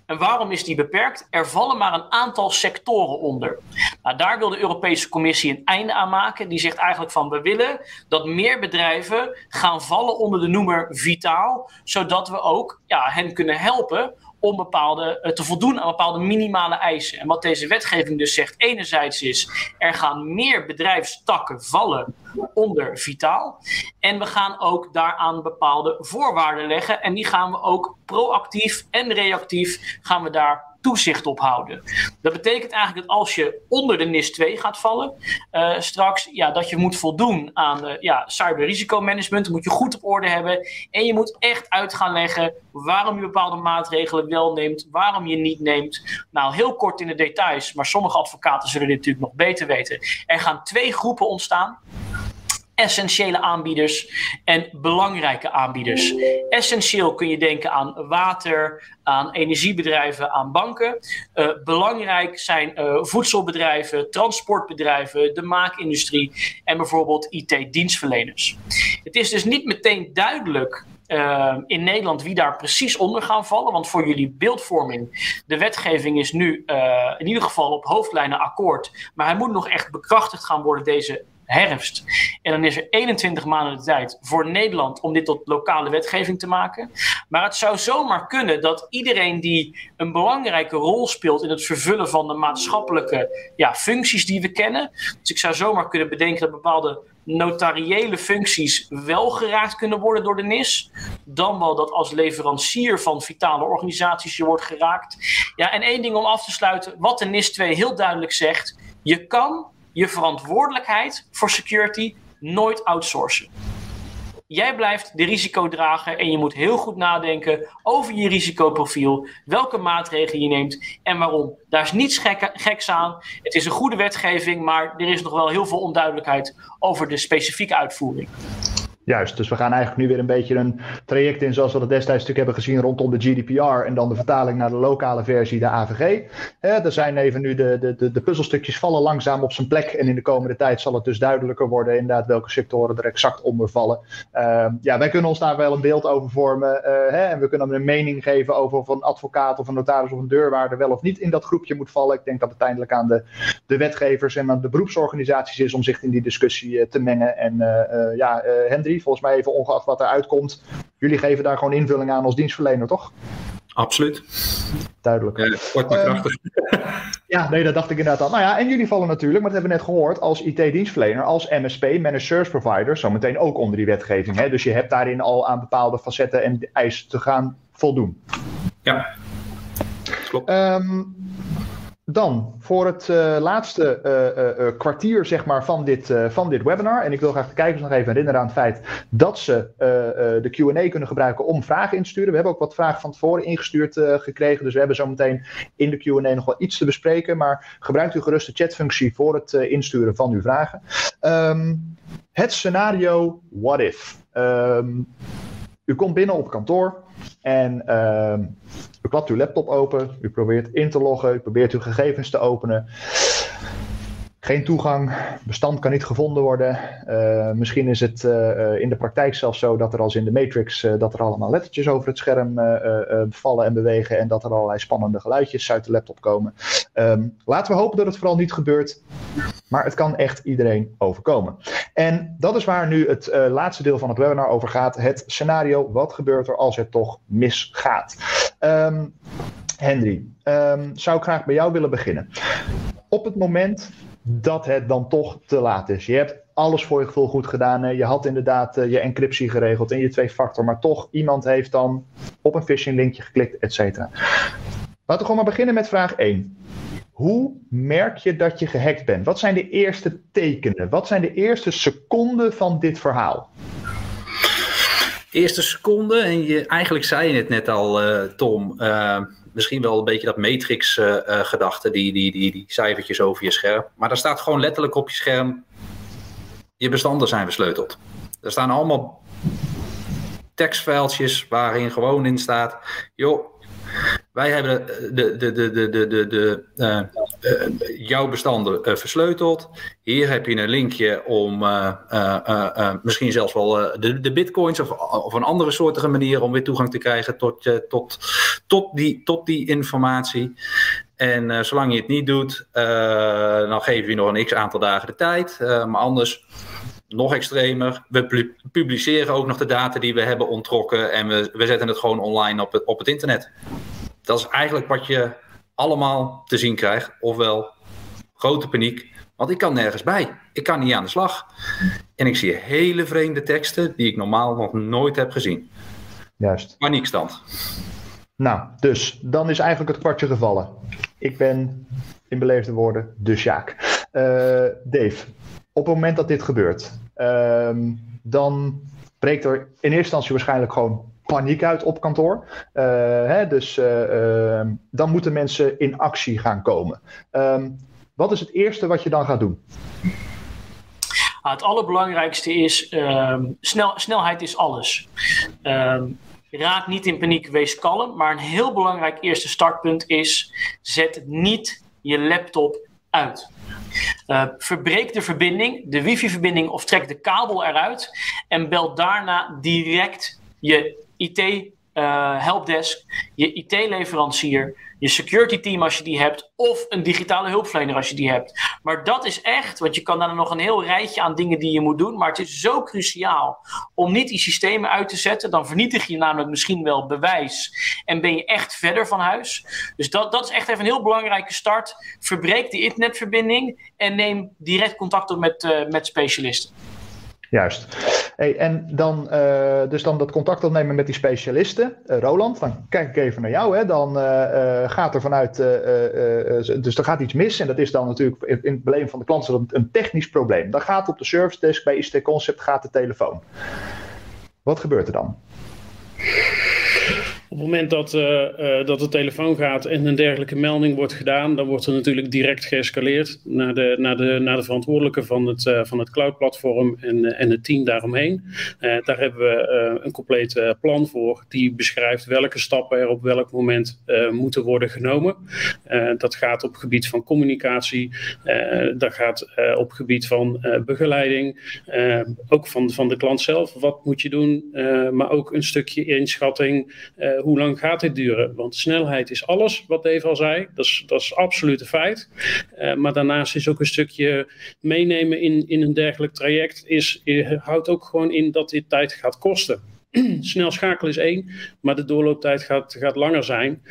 En waarom is die beperkt? Er vallen maar een aantal sectoren onder. Nou, daar wil de Europese Commissie een einde aan maken. Die zegt eigenlijk van we willen dat meer bedrijven gaan vallen onder de noemer vitaal. Zodat we ook hen kunnen helpen om te voldoen aan bepaalde minimale eisen. En wat deze wetgeving dus zegt enerzijds is, er gaan meer bedrijfstakken vallen onder vitaal. En we gaan ook daaraan bepaalde voorwaarden leggen. En die gaan we ook proactief en reactief gaan we daar toezicht op houden. Dat betekent eigenlijk dat als je onder de NIS 2 gaat vallen, dat je moet voldoen aan cyberrisicomanagement. Dat moet je goed op orde hebben. En je moet echt uit gaan leggen waarom je bepaalde maatregelen wel neemt, waarom je niet neemt. Nou, heel kort in de details, maar sommige advocaten zullen dit natuurlijk nog beter weten. Er gaan 2 groepen ontstaan. Essentiële aanbieders en belangrijke aanbieders. Essentieel kun je denken aan water, aan energiebedrijven, aan banken. Belangrijk zijn voedselbedrijven, transportbedrijven, de maakindustrie en bijvoorbeeld IT-dienstverleners. Het is dus niet meteen duidelijk in Nederland wie daar precies onder gaan vallen. Want voor jullie beeldvorming, de wetgeving is nu in ieder geval op hoofdlijnen akkoord. Maar hij moet nog echt bekrachtigd gaan worden deze herfst. En dan is er 21 maanden de tijd voor Nederland om dit tot lokale wetgeving te maken. Maar het zou zomaar kunnen dat iedereen die een belangrijke rol speelt in het vervullen van de maatschappelijke functies die we kennen. Dus ik zou zomaar kunnen bedenken dat bepaalde notariële functies wel geraakt kunnen worden door de NIS. Dan wel dat als leverancier van vitale organisaties je wordt geraakt. Ja, en één ding om af te sluiten, wat de NIS 2 heel duidelijk zegt, je kan je verantwoordelijkheid voor security nooit outsourcen. Jij blijft de risicodrager en je moet heel goed nadenken over je risicoprofiel, welke maatregelen je neemt en waarom. Daar is niets geks aan. Het is een goede wetgeving, maar er is nog wel heel veel onduidelijkheid over de specifieke uitvoering. Juist, dus we gaan eigenlijk nu weer een beetje een traject in zoals we dat destijds natuurlijk hebben gezien rondom de GDPR en dan de vertaling naar de lokale versie, de AVG. Er zijn even nu de puzzelstukjes vallen langzaam op zijn plek en in de komende tijd zal het dus duidelijker worden inderdaad welke sectoren er exact onder vallen. Wij kunnen ons daar wel een beeld over vormen en we kunnen hem een mening geven over of een advocaat of een notaris of een deurwaarder wel of niet in dat groepje moet vallen. Ik denk dat het uiteindelijk aan de wetgevers en aan de beroepsorganisaties is om zich in die discussie te mengen en Hendri, volgens mij even ongeacht wat eruit komt. Jullie geven daar gewoon invulling aan als dienstverlener, toch? Absoluut. Duidelijk. Kort maar krachtig. Dat dacht ik inderdaad al. Nou ja, en jullie vallen natuurlijk, maar dat hebben we net gehoord, als IT-dienstverlener, als MSP, Managed Service Provider, zometeen ook onder die wetgeving. Dus je hebt daarin al aan bepaalde facetten en eisen te gaan voldoen. Ja. Klopt. Dan voor het laatste kwartier zeg maar, van dit webinar. En ik wil graag de kijkers nog even herinneren aan het feit dat ze de Q&A kunnen gebruiken om vragen in te sturen. We hebben ook wat vragen van tevoren ingestuurd gekregen. Dus we hebben zo meteen in de Q&A nog wel iets te bespreken. Maar gebruikt u gerust de chatfunctie voor het insturen van uw vragen. Het scenario what if. U komt binnen op kantoor en u klapt uw laptop open, u probeert in te loggen, u probeert uw gegevens te openen. Geen toegang, bestand kan niet gevonden worden. Misschien is het in de praktijk zelfs zo dat er als in de Matrix dat er allemaal lettertjes over het scherm vallen en bewegen en dat er allerlei spannende geluidjes uit de laptop komen. Laten we hopen dat het vooral niet gebeurt, maar het kan echt iedereen overkomen. En dat is waar nu het laatste deel van het webinar over gaat. Het scenario, wat gebeurt er als het toch misgaat? Hendri, zou ik graag bij jou willen beginnen. Op het moment dat het dan toch te laat is. Je hebt alles voor je gevoel goed gedaan. Je had inderdaad je encryptie geregeld en je 2-factor. Maar toch, iemand heeft dan op een phishing linkje geklikt, et cetera. Laten we gewoon maar beginnen met vraag 1. Hoe merk je dat je gehackt bent? Wat zijn de eerste tekenen? Wat zijn de eerste seconden van dit verhaal? Eerste seconde, en eigenlijk zei je het net al, Tom. Misschien wel een beetje dat Matrix-gedachte, die cijfertjes over je scherm. Maar daar staat gewoon letterlijk op je scherm, je bestanden zijn versleuteld. Er staan allemaal tekstveldjes waarin gewoon in staat, joh, wij hebben jouw bestanden versleuteld. Hier heb je een linkje om misschien zelfs wel de bitcoins of een andere soortige manier om weer toegang te krijgen tot die informatie. En zolang je het niet doet, dan geven we nog een x-aantal dagen de tijd. Maar anders, nog extremer, we publiceren ook nog de data die we hebben onttrokken en we zetten het gewoon online op het internet. Dat is eigenlijk wat je allemaal te zien krijgt. Ofwel grote paniek, want ik kan nergens bij. Ik kan niet aan de slag. En ik zie hele vreemde teksten die ik normaal nog nooit heb gezien. Juist. Paniekstand. Nou, dus dan is eigenlijk het kwartje gevallen. Ik ben in beleefde woorden de Sjaak. Dave, op het moment dat dit gebeurt, dan breekt er in eerste instantie waarschijnlijk gewoon paniek uit op kantoor. Dan moeten mensen in actie gaan komen. Wat is het eerste wat je dan gaat doen? Het allerbelangrijkste is, snelheid is alles. Raak niet in paniek, wees kalm. Maar een heel belangrijk eerste startpunt is, zet niet je laptop uit. Verbreek de verbinding, de wifi-verbinding, of trek de kabel eruit en bel daarna direct je IT-helpdesk, je IT-leverancier, je security team als je die hebt, of een digitale hulpverlener als je die hebt. Maar dat is echt, want je kan daar nog een heel rijtje aan dingen die je moet doen, maar het is zo cruciaal om niet die systemen uit te zetten. Dan vernietig je namelijk misschien wel bewijs en ben je echt verder van huis. Dus dat is echt even een heel belangrijke start. Verbreek de internetverbinding en neem direct contact op met specialisten. Juist. Hey, en dan, dus dan dat contact opnemen met die specialisten. Roland, dan kijk ik even naar jou. Hè. Dan gaat er vanuit, dus er gaat iets mis. En dat is dan natuurlijk in het beleven van de klant een technisch probleem. Dan gaat op de service desk bij ICT Concept gaat de telefoon. Wat gebeurt er dan? Op het moment dat de telefoon gaat en een dergelijke melding wordt gedaan, dan wordt er natuurlijk direct geëscaleerd naar de verantwoordelijke van het cloudplatform en het team daaromheen. Daar hebben we een compleet plan voor die beschrijft welke stappen er op welk moment moeten worden genomen. Dat gaat op het gebied van communicatie, dat gaat op het gebied van begeleiding, ook van de klant zelf. Wat moet je doen, maar ook een stukje inschatting. Hoe lang gaat dit duren? Want snelheid is alles, wat Dave al zei. Dat is absoluut een feit. Maar daarnaast is ook een stukje meenemen in een dergelijk traject. Houdt ook gewoon in dat dit tijd gaat kosten. snel schakelen is één, maar de doorlooptijd gaat langer zijn.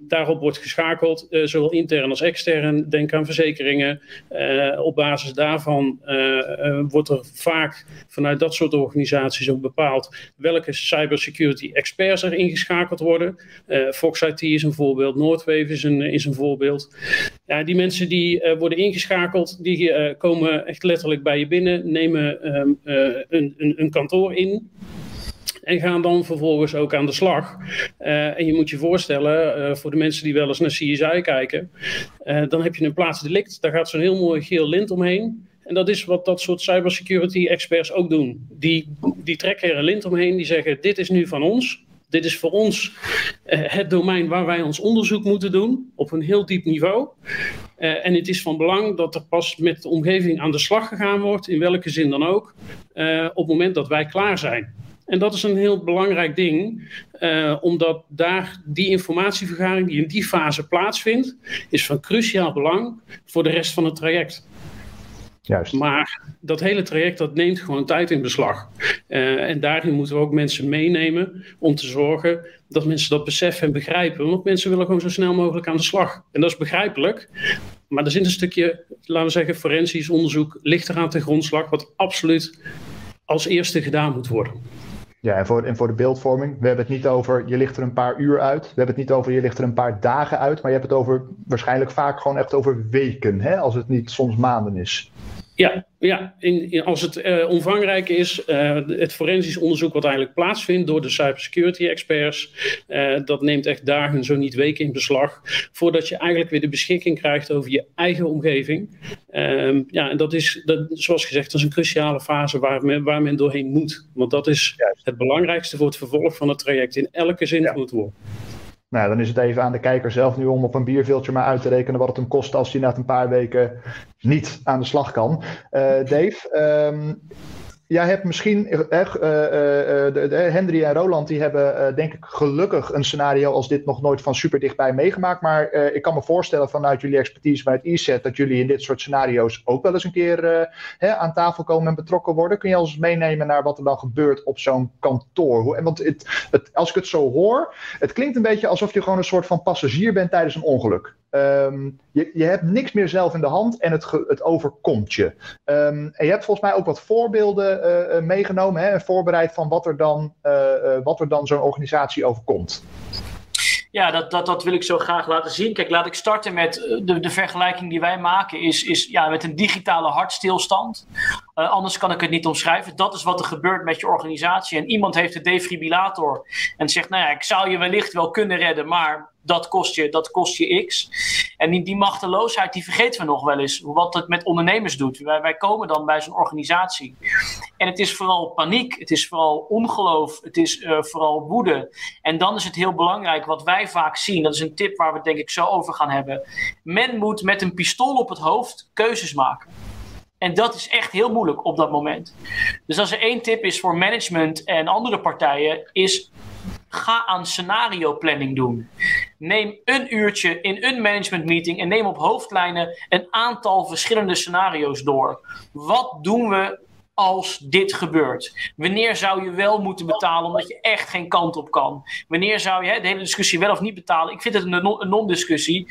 Daarop wordt geschakeld, zowel intern als extern. Denk aan verzekeringen. Op basis daarvan wordt er vaak vanuit dat soort organisaties ook bepaald welke cybersecurity experts er ingeschakeld worden. Fox IT is een voorbeeld, Northwave is een voorbeeld. Ja, die mensen die worden ingeschakeld, die komen echt letterlijk bij je binnen, nemen een kantoor in en gaan dan vervolgens ook aan de slag. En je moet je voorstellen, voor de mensen die wel eens naar CSI kijken, dan heb je een plaatsdelict. Daar gaat zo'n heel mooi geel lint omheen. En dat is wat dat soort cybersecurity experts ook doen. Die trekken er een lint omheen, die zeggen dit is nu van ons. Dit is voor ons het domein waar wij ons onderzoek moeten doen, op een heel diep niveau. En het is van belang dat er pas met de omgeving aan de slag gegaan wordt, in welke zin dan ook, op het moment dat wij klaar zijn. En dat is een heel belangrijk ding, omdat daar die informatievergaring die in die fase plaatsvindt, is van cruciaal belang voor de rest van het traject. Juist. Maar dat hele traject dat neemt gewoon tijd in beslag. En daarin moeten we ook mensen meenemen om te zorgen dat mensen dat beseffen en begrijpen. Want mensen willen gewoon zo snel mogelijk aan de slag. En dat is begrijpelijk. Maar er zit een stukje, laten we zeggen, forensisch onderzoek ligt eraan ten grondslag, wat absoluut als eerste gedaan moet worden. Ja, en voor de beeldvorming, we hebben het niet over je ligt er een paar uur uit. We hebben het niet over je ligt er een paar dagen uit. Maar je hebt het over waarschijnlijk vaak gewoon echt over weken, hè? Als het niet soms maanden is. Ja, als het omvangrijk is, het forensisch onderzoek wat eigenlijk plaatsvindt door de cybersecurity experts, dat neemt echt dagen, zo niet weken in beslag, voordat je eigenlijk weer de beschikking krijgt over je eigen omgeving. En dat, zoals gezegd, dat is een cruciale fase waar men doorheen moet. Want dat is het belangrijkste voor het vervolg van het traject in elke zin van het woord. Nou, dan is het even aan de kijker zelf nu om op een bierveeltje maar uit te rekenen wat het hem kost als hij na een paar weken niet aan de slag kan. Dave, jij hebt misschien, Hendri en Roland, die hebben denk ik gelukkig een scenario als dit nog nooit van super dichtbij meegemaakt. Maar ik kan me voorstellen vanuit jullie expertise vanuit ESET dat jullie in dit soort scenario's ook wel eens een keer aan tafel komen en betrokken worden. Kun je ons meenemen naar wat er dan gebeurt op zo'n kantoor? Want als ik het zo hoor, het klinkt een beetje alsof je gewoon een soort van passagier bent tijdens een ongeluk. Je hebt niks meer zelf in de hand en het overkomt je. En je hebt volgens mij ook wat voorbeelden meegenomen, hè, en voorbereid van wat er dan zo'n organisatie overkomt. Ja, dat wil ik zo graag laten zien. Kijk, laat ik starten met de vergelijking die wij maken is met een digitale hartstilstand. Anders kan ik het niet omschrijven. Dat is wat er gebeurt met je organisatie. En iemand heeft de defibrillator en zegt, nou ja, ik zou je wellicht wel kunnen redden, maar dat kost je x. En die machteloosheid, die vergeten we nog wel eens. Wat het met ondernemers doet. Wij komen dan bij zo'n organisatie. En het is vooral paniek. Het is vooral ongeloof. Het is vooral woede. En dan is het heel belangrijk wat wij vaak zien. Dat is een tip waar we het denk ik zo over gaan hebben. Men moet met een pistool op het hoofd keuzes maken. En dat is echt heel moeilijk op dat moment. Dus als er één tip is voor management en andere partijen is, ga aan scenario planning doen. Neem een uurtje in een management meeting en neem op hoofdlijnen een aantal verschillende scenario's door. Wat doen we als dit gebeurt? Wanneer zou je wel moeten betalen omdat je echt geen kant op kan? Wanneer zou je de hele discussie wel of niet betalen? Ik vind het een non-discussie.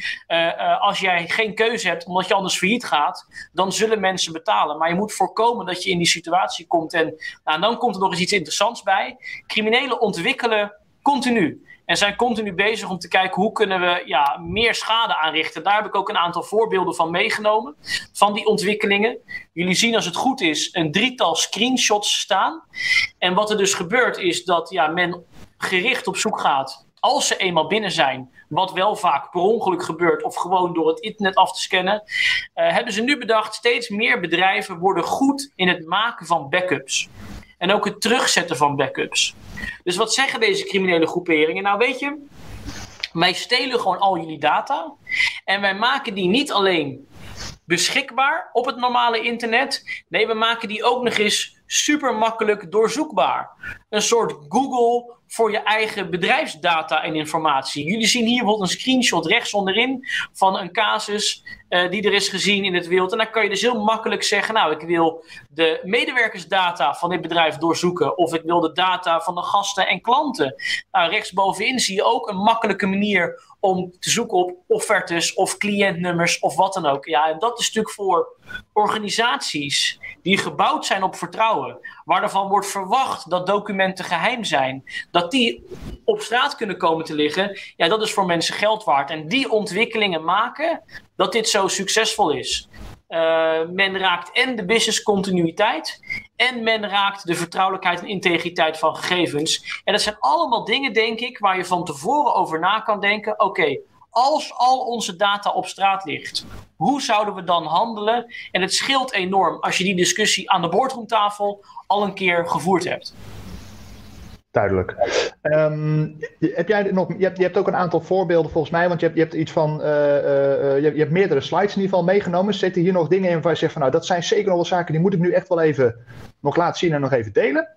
Als jij geen keuze hebt omdat je anders failliet gaat, dan zullen mensen betalen. Maar je moet voorkomen dat je in die situatie komt. En dan komt er nog eens iets interessants bij. Criminelen ontwikkelen continu. En zijn continu bezig om te kijken hoe kunnen we meer schade aanrichten. Daar heb ik ook een aantal voorbeelden van meegenomen. Van die ontwikkelingen. Jullie zien als het goed is een drietal screenshots staan. En wat er dus gebeurt is dat men gericht op zoek gaat. Als ze eenmaal binnen zijn. Wat wel vaak per ongeluk gebeurt. Of gewoon door het internet af te scannen. Hebben ze nu bedacht. Steeds meer bedrijven worden goed in het maken van backups. En ook het terugzetten van backups. Dus wat zeggen deze criminele groeperingen? Nou weet je, wij stelen gewoon al jullie data. En wij maken die niet alleen beschikbaar op het normale internet. Nee, we maken die ook nog eens super makkelijk doorzoekbaar. een soort Google voor je eigen bedrijfsdata en informatie. Jullie zien hier bijvoorbeeld een screenshot rechts onderin van een casus die er is gezien in het wild. En dan kan je dus heel makkelijk zeggen, nou, ik wil de medewerkersdata van dit bedrijf doorzoeken. Of ik wil de data van de gasten en klanten. Nou, rechtsbovenin zie je ook een makkelijke manier om te zoeken op offertes of cliëntnummers of wat dan ook. Ja, en dat is natuurlijk voor organisaties die gebouwd zijn op vertrouwen, waarvan wordt verwacht dat documenten geheim zijn, dat die op straat kunnen komen te liggen, ja, dat is voor mensen geld waard. En die ontwikkelingen maken dat dit zo succesvol is. Men raakt en de business continuïteit en men raakt de vertrouwelijkheid en integriteit van gegevens. En dat zijn allemaal dingen, denk ik, waar je van tevoren over na kan denken. Oké, als al onze data op straat ligt, hoe zouden we dan handelen? En het scheelt enorm als je die discussie aan de boardroomtafel al een keer gevoerd hebt. Duidelijk. Heb jij nog, je hebt ook een aantal voorbeelden volgens mij, want je hebt iets van, je hebt meerdere slides in ieder geval meegenomen. Zitten hier nog dingen in waar je zegt van, nou, dat zijn zeker nog wel zaken die moet ik nu echt wel even nog laten zien en nog even delen?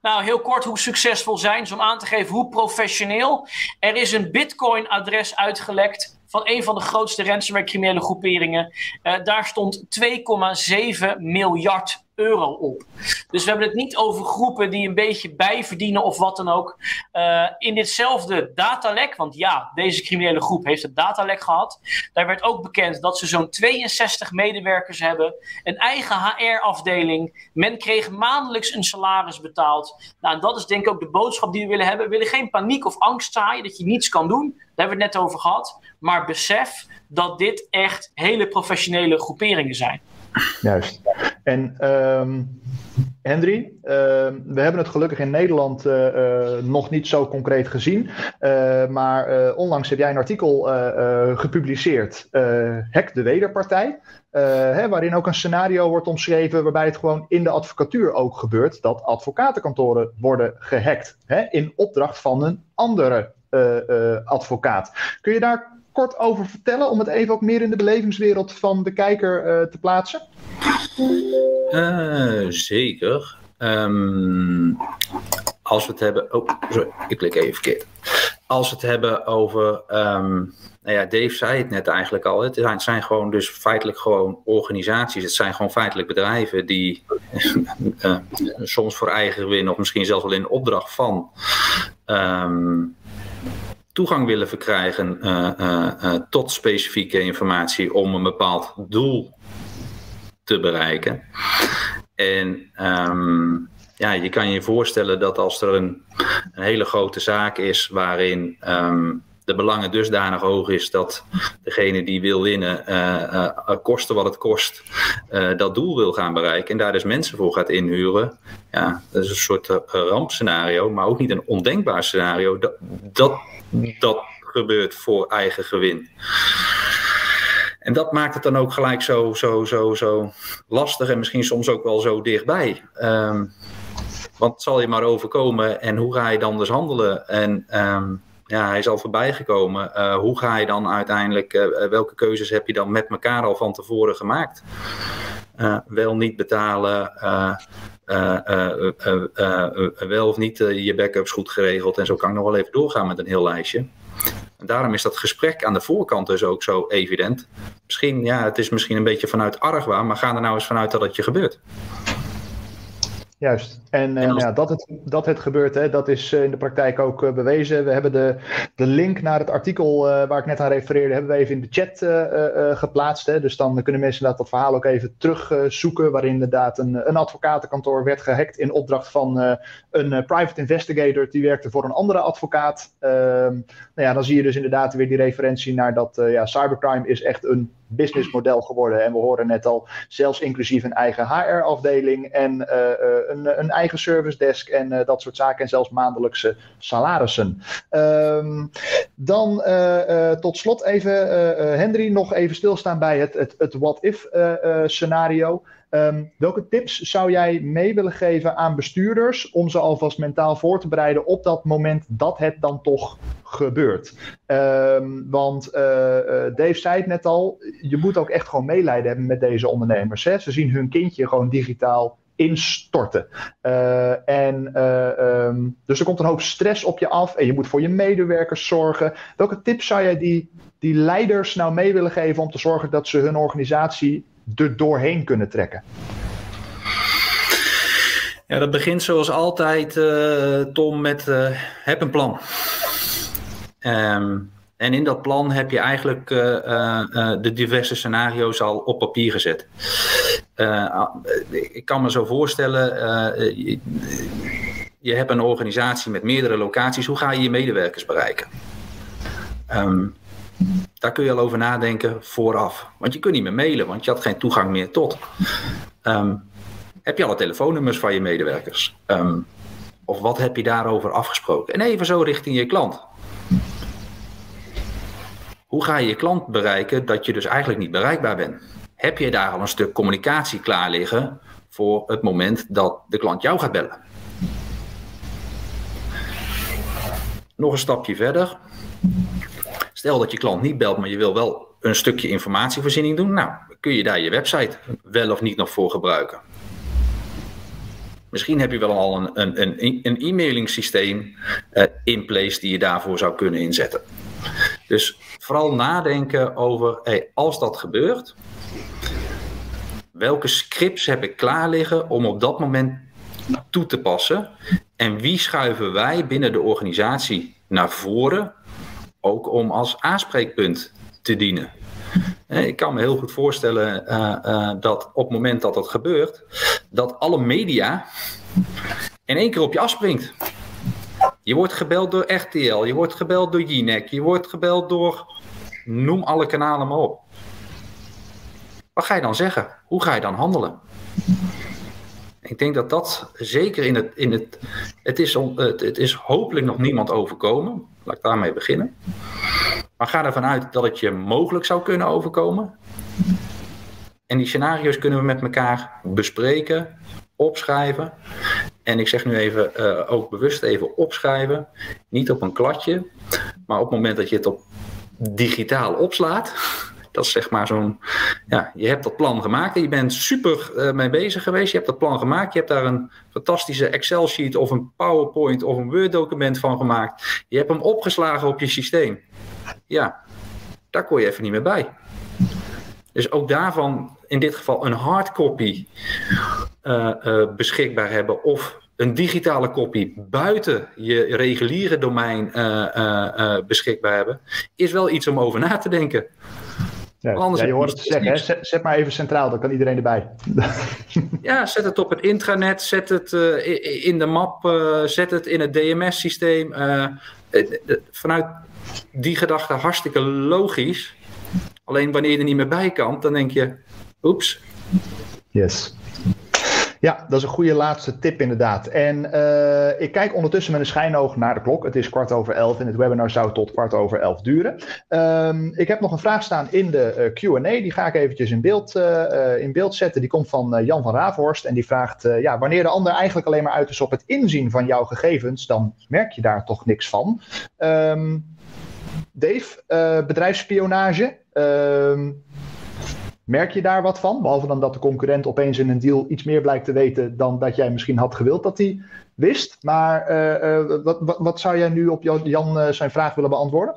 Nou, heel kort hoe succesvol zijn is om aan te geven hoe professioneel. Er is een Bitcoin-adres uitgelekt van een van de grootste ransomware-criminele groeperingen. Daar stond 2,7 miljard euro op. Dus we hebben het niet over groepen die een beetje bijverdienen of wat dan ook. In ditzelfde datalek, want ja, deze criminele groep heeft het datalek gehad. Daar werd ook bekend dat ze zo'n 62 medewerkers hebben. Een eigen HR-afdeling. Men kreeg maandelijks een salaris betaald. Nou, en dat is denk ik ook de boodschap die we willen hebben. We willen geen paniek of angst zaaien dat je niets kan doen. Daar hebben we het net over gehad. Maar besef dat dit echt hele professionele groeperingen zijn. Juist. En Hendri, we hebben het gelukkig in Nederland nog niet zo concreet gezien. Maar onlangs heb jij een artikel gepubliceerd, Hack de Wederpartij. Waarin ook een scenario wordt omschreven waarbij het gewoon in de advocatuur ook gebeurt dat advocatenkantoren worden gehackt. In opdracht van een andere advocaat. Kun je daar kort over vertellen om het even ook meer in de belevingswereld van de kijker te plaatsen? Zeker. Als we het hebben... Oh, sorry, ik klik even verkeerd. Als we het hebben over... Nou ja, Dave zei het net eigenlijk al. Het zijn gewoon dus feitelijk gewoon organisaties. Het zijn gewoon feitelijk bedrijven die soms voor eigen win of misschien zelfs wel in opdracht van toegang willen verkrijgen tot specifieke informatie om een bepaald doel te bereiken. En ja, je kan je voorstellen dat als er een hele grote zaak is waarin de belangen dusdanig hoog is dat degene die wil winnen, koste wat het kost, dat doel wil gaan bereiken en daar dus mensen voor gaat inhuren. Ja, dat is een soort rampscenario, maar ook niet een ondenkbaar scenario. Dat gebeurt voor eigen gewin. En dat maakt het dan ook gelijk zo lastig en misschien soms ook wel zo dichtbij. Want het zal je maar overkomen en hoe ga je dan dus handelen? En ja, hij is al voorbij gekomen. Hoe ga je dan uiteindelijk, welke keuzes heb je dan met elkaar al van tevoren gemaakt? Wel niet betalen, wel of niet je backups goed geregeld. En zo kan ik nog wel even doorgaan met een heel lijstje. En daarom is dat gesprek aan de voorkant dus ook zo evident. Misschien, ja, het is misschien een beetje vanuit argwaan, maar ga er nou eens vanuit dat het je gebeurt. Juist. En als... ja, dat het gebeurt, hè, dat is in de praktijk ook bewezen. We hebben de link naar het artikel waar ik net aan refereerde, hebben we even in de chat geplaatst. Hè. Dus dan kunnen mensen inderdaad dat verhaal ook even terugzoeken, waarin inderdaad een advocatenkantoor werd gehackt in opdracht van een private investigator die werkte voor een andere advocaat. Nou ja, dan zie je dus inderdaad weer die referentie naar dat cybercrime is echt een businessmodel geworden. En we horen net al, zelfs inclusief een eigen HR-afdeling en een eigen service desk en dat soort zaken en zelfs maandelijkse salarissen. Dan tot slot even, Hendri, nog even stilstaan bij het what-if scenario. Welke tips zou jij mee willen geven aan bestuurders om ze alvast mentaal voor te bereiden op dat moment dat het dan toch gebeurt? Want Dave zei het net al, je moet ook echt gewoon meeleiden hebben met deze ondernemers. Hè? Ze zien hun kindje gewoon digitaal instorten. Dus er komt een hoop stress op je af en je moet voor je medewerkers zorgen. Welke tips zou jij die leiders nou mee willen geven om te zorgen dat ze hun organisatie er doorheen kunnen trekken? Ja, dat begint zoals altijd, Tom, met heb een plan. En in dat plan heb je eigenlijk de diverse scenario's al op papier gezet. Ik kan me zo voorstellen, je hebt een organisatie met meerdere locaties. Hoe ga je je medewerkers bereiken? Daar kun je al over nadenken vooraf. Want je kunt niet meer mailen, want je had geen toegang meer tot. Heb je alle telefoonnummers van je medewerkers? Of wat heb je daarover afgesproken? En even zo richting je klant. Hoe ga je je klant bereiken dat je dus eigenlijk niet bereikbaar bent? Heb je daar al een stuk communicatie klaar liggen voor het moment dat de klant jou gaat bellen? Nog een stapje verder. Stel dat je klant niet belt, maar je wil wel een stukje informatievoorziening doen. Nou, kun je daar je website wel of niet nog voor gebruiken? Misschien heb je wel al een e-mailing systeem in place die je daarvoor zou kunnen inzetten. Dus vooral nadenken over, als dat gebeurt, welke scripts heb ik klaar liggen om op dat moment toe te passen? En wie schuiven wij binnen de organisatie naar voren, ook om als aanspreekpunt te dienen? Ik kan me heel goed voorstellen dat op het moment dat dat gebeurt, dat alle media in één keer op je afspringt. Je wordt gebeld door RTL, je wordt gebeld door Jinek, je wordt gebeld door, noem alle kanalen maar op. Wat ga je dan zeggen? Hoe ga je dan handelen? Ik denk dat dat zeker het is hopelijk nog niemand overkomen. Laat ik daarmee beginnen. Maar ga ervan uit dat het je mogelijk zou kunnen overkomen. En die scenario's kunnen we met elkaar bespreken, opschrijven. En ik zeg nu even, ook bewust even opschrijven. Niet op een kladje, maar op het moment dat je het op digitaal opslaat. Dat is zeg maar zo'n, ja, je hebt dat plan gemaakt en je bent super mee bezig geweest. Je hebt dat plan gemaakt, je hebt daar een fantastische Excel-sheet of een PowerPoint of een Word-document van gemaakt. Je hebt hem opgeslagen op je systeem. Ja, daar kon je even niet meer bij. Dus ook daarvan in dit geval een hardcopy beschikbaar hebben of een digitale kopie buiten je reguliere domein beschikbaar hebben, is wel iets om over na te denken. Ja, je hoort het zeggen, hè? Zet maar even centraal, dan kan iedereen erbij. Ja, zet het op het intranet, zet het in de map, zet het in het DMS-systeem. Vanuit die gedachte hartstikke logisch. Alleen wanneer je er niet meer bij kan, dan denk je, oeps. Yes. Ja, dat is een goede laatste tip inderdaad. En ik kijk ondertussen met een schijnoog naar de klok. Het is 11:15 en het webinar zou tot 11:15 duren. Ik heb nog een vraag staan in de Q&A. Die ga ik eventjes in beeld zetten. Die komt van Jan van Raafhorst. En die vraagt, wanneer de ander eigenlijk alleen maar uit is op het inzien van jouw gegevens, dan merk je daar toch niks van. Dave, bedrijfsspionage. Merk je daar wat van? Behalve dan dat de concurrent opeens in een deal iets meer blijkt te weten dan dat jij misschien had gewild dat hij wist. Maar wat zou jij nu op Jan zijn vraag willen beantwoorden?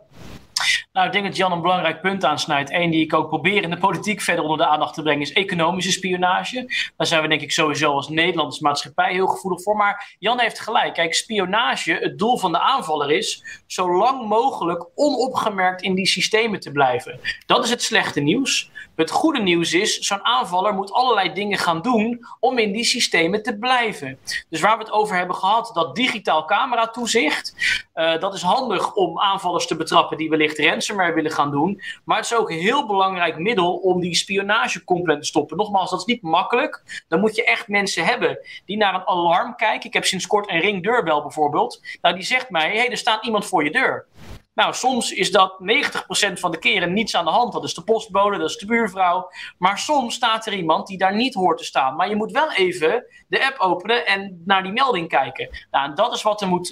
Nou, ik denk dat Jan een belangrijk punt aansnijdt. Eén die ik ook probeer in de politiek verder onder de aandacht te brengen is economische spionage. Daar zijn we denk ik sowieso als Nederlandse maatschappij heel gevoelig voor. Maar Jan heeft gelijk. Kijk, spionage, het doel van de aanvaller is zo lang mogelijk onopgemerkt in die systemen te blijven. Dat is het slechte nieuws. Het goede nieuws is, zo'n aanvaller moet allerlei dingen gaan doen om in die systemen te blijven. Dus waar we het over hebben gehad, dat digitaal cameratoezicht, dat is handig om aanvallers te betrappen die wellicht ransomware willen gaan doen. Maar het is ook een heel belangrijk middel om die spionage compleet te stoppen. Nogmaals, dat is niet makkelijk. Dan moet je echt mensen hebben die naar een alarm kijken. Ik heb sinds kort een ringdeurbel bijvoorbeeld. Nou, die zegt mij, hey, er staat iemand voor je deur. Nou, soms is dat 90% van de keren niets aan de hand. Dat is de postbode, dat is de buurvrouw. Maar soms staat er iemand die daar niet hoort te staan. Maar je moet wel even de app openen en naar die melding kijken. Nou, en dat is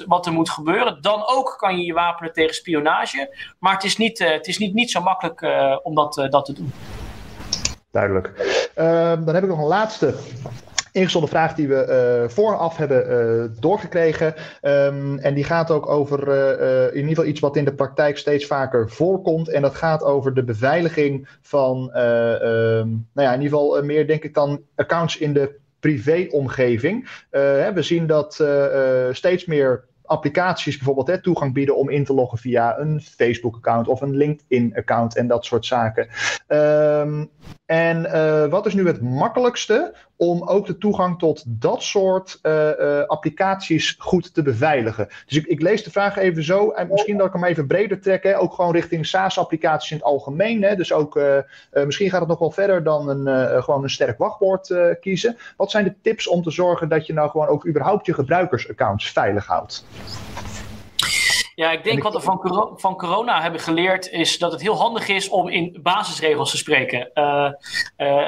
wat er moet gebeuren. Dan ook kan je je wapenen tegen spionage. Maar het is niet zo makkelijk om dat te doen. Duidelijk. Dan heb ik nog een laatste. ingezonden vraag die we vooraf hebben doorgekregen. En die gaat ook over in ieder geval iets wat in de praktijk steeds vaker voorkomt. En dat gaat over de beveiliging van, in ieder geval meer denk ik dan accounts in de privéomgeving. We zien dat steeds meer applicaties bijvoorbeeld toegang bieden om in te loggen via een Facebook-account of een LinkedIn-account en dat soort zaken. Wat is nu het makkelijkste om ook de toegang tot dat soort applicaties goed te beveiligen? Dus ik lees de vraag even zo, en misschien dat ik hem even breder trek, hè, ook gewoon richting SaaS-applicaties in het algemeen. Hè, dus ook, misschien gaat het nog wel verder dan gewoon een sterk wachtwoord kiezen. Wat zijn de tips om te zorgen dat je nou gewoon ook überhaupt je gebruikersaccounts veilig houdt? Ja, ik denk wat we van corona hebben geleerd is dat het heel handig is om in basisregels te spreken.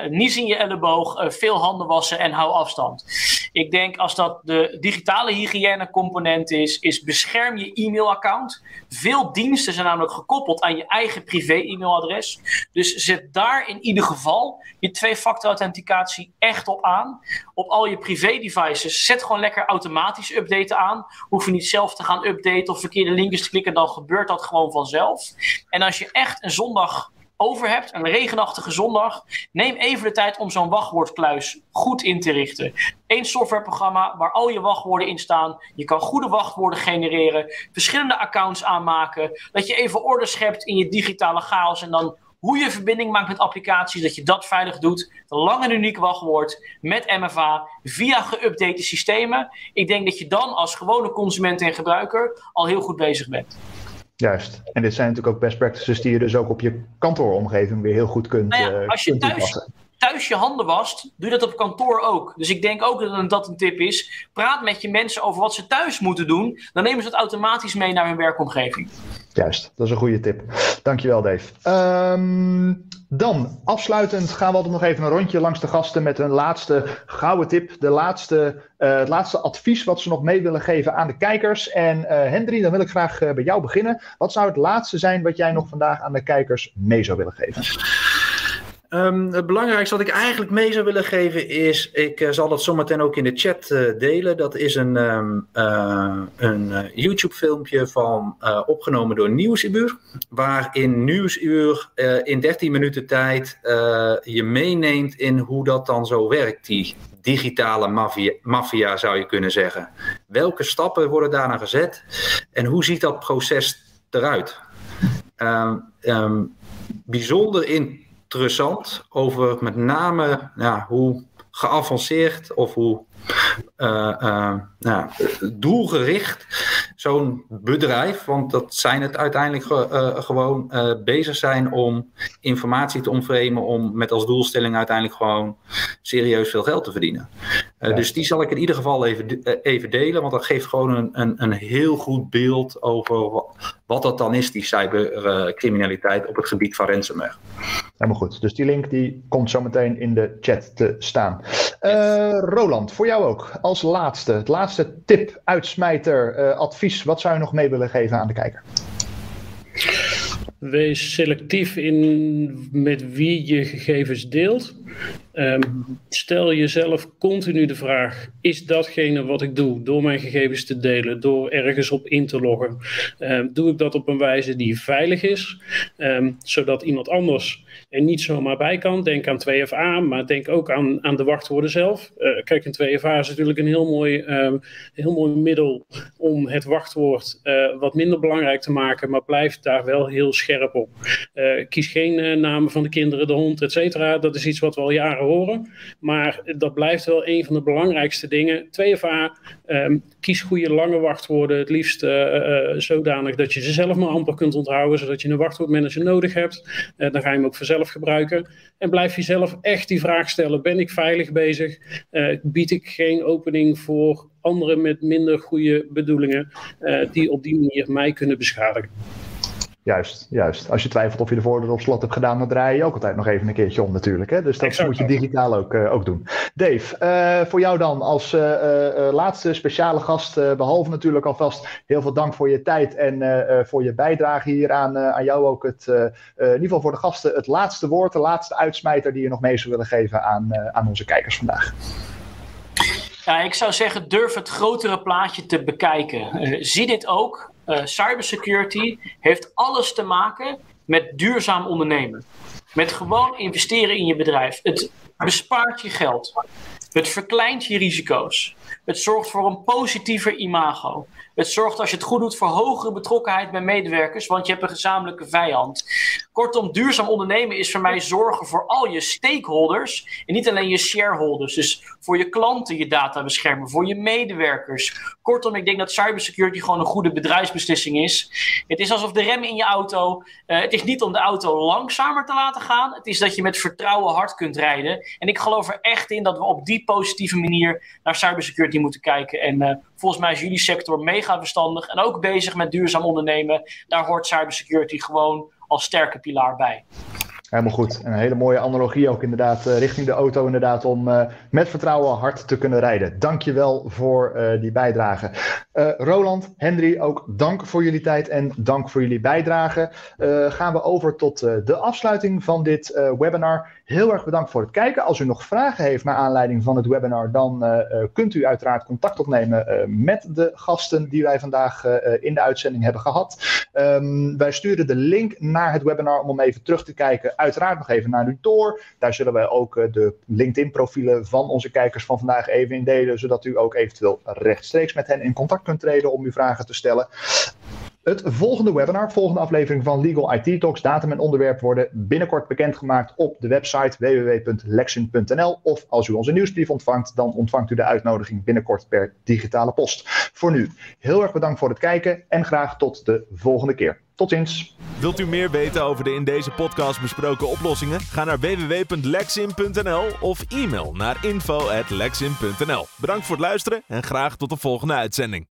Nies in je elleboog, veel handen wassen en hou afstand. Ik denk als dat de digitale hygiëne component is bescherm je e-mailaccount. Veel diensten zijn namelijk gekoppeld aan je eigen privé e-mailadres. Dus zet daar in ieder geval je 2-factor authenticatie echt op aan. Op al je privé devices zet gewoon lekker automatisch updaten aan. Hoef je niet zelf te gaan updaten of verkeerde linkjes te klikken, dan gebeurt dat gewoon vanzelf. En als je echt een zondag over hebt, een regenachtige zondag, neem even de tijd om zo'n wachtwoordkluis goed in te richten. Eén softwareprogramma waar al je wachtwoorden in staan. Je kan goede wachtwoorden genereren, verschillende accounts aanmaken, dat je even orde schept in je digitale chaos en dan hoe je verbinding maakt met applicaties, dat je dat veilig doet. Lang en uniek wachtwoord met MFA via geüpdate systemen. Ik denk dat je dan als gewone consument en gebruiker al heel goed bezig bent. Juist. En dit zijn natuurlijk ook best practices die je dus ook op je kantooromgeving weer heel goed kunt toepassen. Als je thuis je handen wast, doe dat op kantoor ook. Dus ik denk ook dat dat een tip is. Praat met je mensen over wat ze thuis moeten doen. Dan nemen ze dat automatisch mee naar hun werkomgeving. Juist, dat is een goede tip. Dankjewel, Dave. Dan, afsluitend gaan we altijd nog even een rondje langs de gasten met hun laatste gouden tip. Het laatste advies wat ze nog mee willen geven aan de kijkers. En Hendri, dan wil ik graag bij jou beginnen. Wat zou het laatste zijn wat jij nog vandaag aan de kijkers mee zou willen geven? Het belangrijkste wat ik eigenlijk mee zou willen geven is, ik zal dat zometeen ook in de chat delen. Dat is een YouTube filmpje van opgenomen door Nieuwsuur. Waarin Nieuwsuur in 13 minuten tijd je meeneemt in hoe dat dan zo werkt. Die digitale maffia zou je kunnen zeggen. Welke stappen worden daarna gezet en hoe ziet dat proces eruit? Bijzonder interessant over met name hoe geavanceerd of hoe doelgericht zo'n bedrijf, want dat zijn het uiteindelijk gewoon bezig zijn om informatie te omframen om met als doelstelling uiteindelijk gewoon serieus veel geld te verdienen. Dus die zal ik in ieder geval even delen, want dat geeft gewoon een heel goed beeld over wat dat dan is, die cybercriminaliteit op het gebied van ransomware. Helemaal goed. Dus die link die komt zo meteen in de chat te staan. Roland, voor jou ook als laatste. Het laatste tip, uitsmijter, advies. Wat zou je nog mee willen geven aan de kijker? Wees selectief in met wie je gegevens deelt. Stel jezelf continu de vraag, is datgene wat ik doe door mijn gegevens te delen, door ergens op in te loggen, doe ik dat op een wijze die veilig is, zodat iemand anders er niet zomaar bij kan. Denk aan 2FA, maar denk ook aan de wachtwoorden zelf. Kijk, een 2FA is natuurlijk een heel mooi middel om het wachtwoord wat minder belangrijk te maken, maar blijf daar wel heel scherp op. Kies geen namen van de kinderen, de hond, et cetera. Dat is iets wat we al jaren horen, maar dat blijft wel een van de belangrijkste dingen. 2FA, kies goede lange wachtwoorden, het liefst zodanig dat je ze zelf maar amper kunt onthouden, zodat je een wachtwoordmanager nodig hebt. Dan ga je hem ook vanzelf gebruiken. En blijf jezelf echt die vraag stellen, ben ik veilig bezig? Bied ik geen opening voor anderen met minder goede bedoelingen die op die manier mij kunnen beschadigen? Juist. Als je twijfelt of je de voordeur op slot hebt gedaan, dan draai je ook altijd nog even een keertje om natuurlijk. Hè? Dus dat moet je digitaal ook doen. Dave, voor jou dan als laatste speciale gast, behalve natuurlijk alvast heel veel dank voor je tijd en voor je bijdrage hieraan. Aan jou ook het, in ieder geval voor de gasten, het laatste woord, de laatste uitsmijter die je nog mee zou willen geven aan onze kijkers vandaag. Ja, ik zou zeggen, durf het grotere plaatje te bekijken. Zie dit ook. Cybersecurity heeft alles te maken met duurzaam ondernemen. Met gewoon investeren in je bedrijf. Het bespaart je geld. Het verkleint je risico's. Het zorgt voor een positiever imago. Het zorgt, als je het goed doet, voor hogere betrokkenheid bij medewerkers, want je hebt een gezamenlijke vijand. Kortom, duurzaam ondernemen is voor mij zorgen voor al je stakeholders en niet alleen je shareholders. Dus voor je klanten je data beschermen, voor je medewerkers. Kortom, ik denk dat cybersecurity gewoon een goede bedrijfsbeslissing is. Het is alsof de rem in je auto. Het is niet om de auto langzamer te laten gaan. Het is dat je met vertrouwen hard kunt rijden. En ik geloof er echt in dat we op die positieve manier naar cybersecurity moeten kijken. En volgens mij is jullie sector mega verstandig en ook bezig met duurzaam ondernemen. Daar hoort cybersecurity gewoon als sterke pilaar bij. Helemaal goed. En een hele mooie analogie ook inderdaad richting de auto inderdaad om met vertrouwen hard te kunnen rijden. Dank je wel voor die bijdrage. Roland, Hendri, ook dank voor jullie tijd en dank voor jullie bijdrage. Gaan we over tot de afsluiting van dit webinar. Heel erg bedankt voor het kijken. Als u nog vragen heeft naar aanleiding van het webinar, dan kunt u uiteraard contact opnemen met de gasten die wij vandaag in de uitzending hebben gehad. Wij sturen de link naar het webinar om even terug te kijken. Uiteraard nog even naar u door. Daar zullen wij ook de LinkedIn-profielen van onze kijkers van vandaag even in delen, zodat u ook eventueel rechtstreeks met hen in contact kunt treden om uw vragen te stellen. Het volgende webinar, volgende aflevering van Legal IT Talks, datum en onderwerp worden binnenkort bekendgemaakt op de website www.lexxyn.nl of als u onze nieuwsbrief ontvangt, dan ontvangt u de uitnodiging binnenkort per digitale post. Voor nu, heel erg bedankt voor het kijken en graag tot de volgende keer. Tot ziens. Wilt u meer weten over de in deze podcast besproken oplossingen? Ga naar www.lexxyn.nl of e-mail naar info@lexxyn.nl. Bedankt voor het luisteren en graag tot de volgende uitzending.